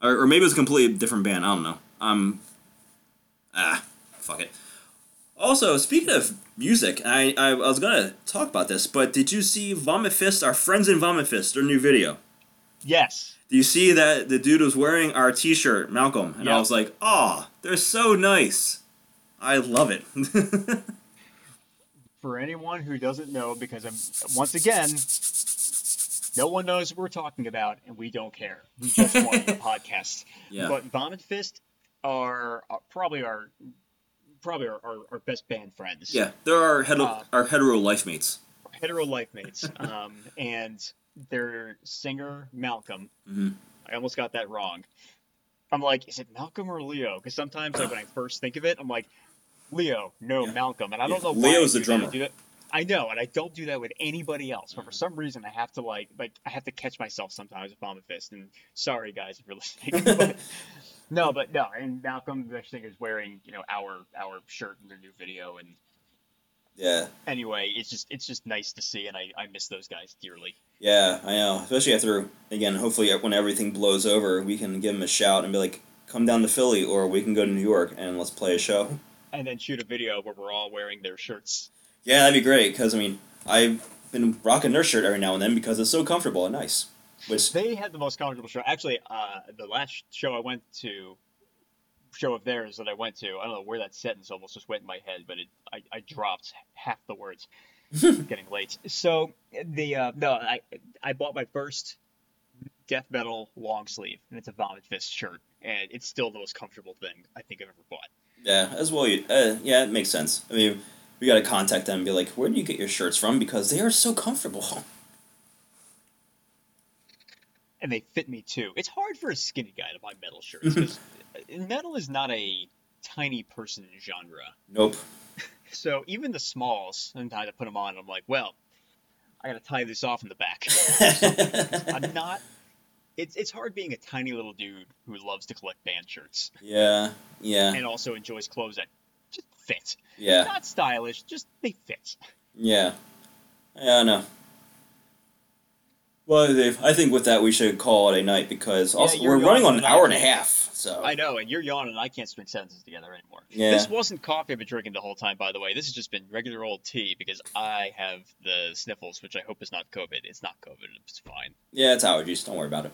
Or, or maybe it's a completely different band. I don't know. Um, ah, fuck it. Also, speaking of music, I I, I was gonna talk about this, but did you see Vomit Fist? Our friends in Vomit Fist, their new video. Yes. Do you see that the dude was wearing our t-shirt, Malcolm? And yep. I was like, aw, they're so nice. I love it. For anyone who doesn't know, because I'm, once again, no one knows what we're talking about, and we don't care. We just want the podcast. Yeah. But Vomit Fist are probably our probably our, our, our best band friends. Yeah, they're our, hetero, uh, our hetero life mates. Hetero life mates. um, and... Their singer, Malcolm. Mm-hmm. I almost got that wrong. I'm like, is it Malcolm or Leo? Because sometimes like, when I first think of it, I'm like, Leo, no, yeah. Malcolm. And I don't yeah. know why. Leo's the drummer. I, I know, and I don't do that with anybody else. But for some reason, I have to like, like I have to catch myself sometimes with Vomit Fist. And sorry, guys, if you're listening. But, no, but no. And Malcolm, the singer, is wearing you know our our shirt in their new video. And yeah. Anyway, it's just it's just nice to see, and I, I miss those guys dearly. Yeah, I know. Especially after, again, hopefully when everything blows over, we can give them a shout and be like, come down to Philly, or we can go to New York and let's play a show. And then shoot a video where we're all wearing their shirts. Yeah, that'd be great, because, I mean, I've been rocking their shirt every now and then because it's so comfortable and nice. Which... They had the most comfortable shirt. Actually, uh, the last show I went to, show of theirs that I went to, I don't know where that sentence almost just went in my head, but it I, I dropped half the words. Getting late. So the uh, no, I I bought my first death metal long sleeve, and it's a Vomit Fist shirt, and it's still the most comfortable thing I think I've ever bought. Yeah, as well. You, uh, yeah, it makes sense. I mean, we got to contact them and be like, where do you get your shirts from? Because they are so comfortable, and they fit me too. It's hard for a skinny guy to buy metal shirts because metal is not a tiny person genre. Nope. So even the smalls, sometimes I put them on, and I'm like, well, I gotta tie this off in the back. I'm not. It's it's hard being a tiny little dude who loves to collect band shirts. Yeah, yeah. And also enjoys clothes that just fit. Yeah. Not stylish, just they fit. Yeah. Yeah, I know. Well, Dave, I think with that we should call it a night because also yeah, we're running on an hour and a half. So I know, and you're yawning. I can't string sentences together anymore. Yeah. This wasn't coffee I've been drinking the whole time, by the way. This has just been regular old tea because I have the sniffles, which I hope is not COVID. It's not COVID. It's fine. Yeah, it's allergies. Don't worry about it.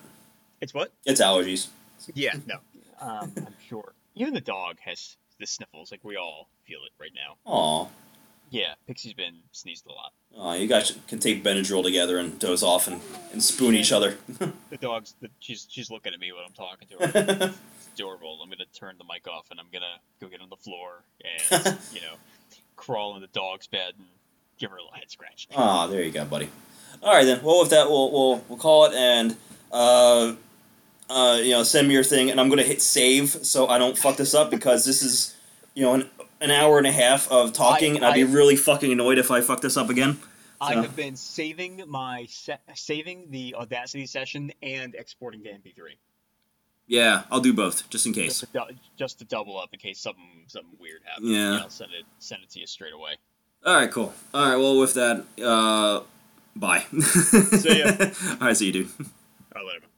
It's what? It's allergies. Yeah, no. Um, I'm sure. Even the dog has the sniffles. Like, we all feel it right now. Aw. Yeah, Pixie's been sneezed a lot. Oh, you guys can take Benadryl together and doze off and, and spoon each other. The dog's, the, she's she's looking at me when I'm talking to her. It's adorable. I'm going to turn the mic off and I'm going to go get on the floor and, you know, crawl in the dog's bed and give her a little head scratch. Aw, oh, there you go, buddy. All right, then. Well, with that, we'll, we'll, we'll call it and... Uh, Uh, you know, send me your thing, and I'm gonna hit save so I don't fuck this up because this is, you know, an an hour and a half of talking, I, and I'd I, be really fucking annoyed if I fuck this up again. So. I have been saving my se- saving the Audacity session and exporting to M P three. Yeah, I'll do both just in case. Just to, do- just to double up in case something something weird happens. Yeah, I'll send it send it to you straight away. All right, cool. All right, well, with that, uh, bye. See ya. All right, see you, dude. All right, later.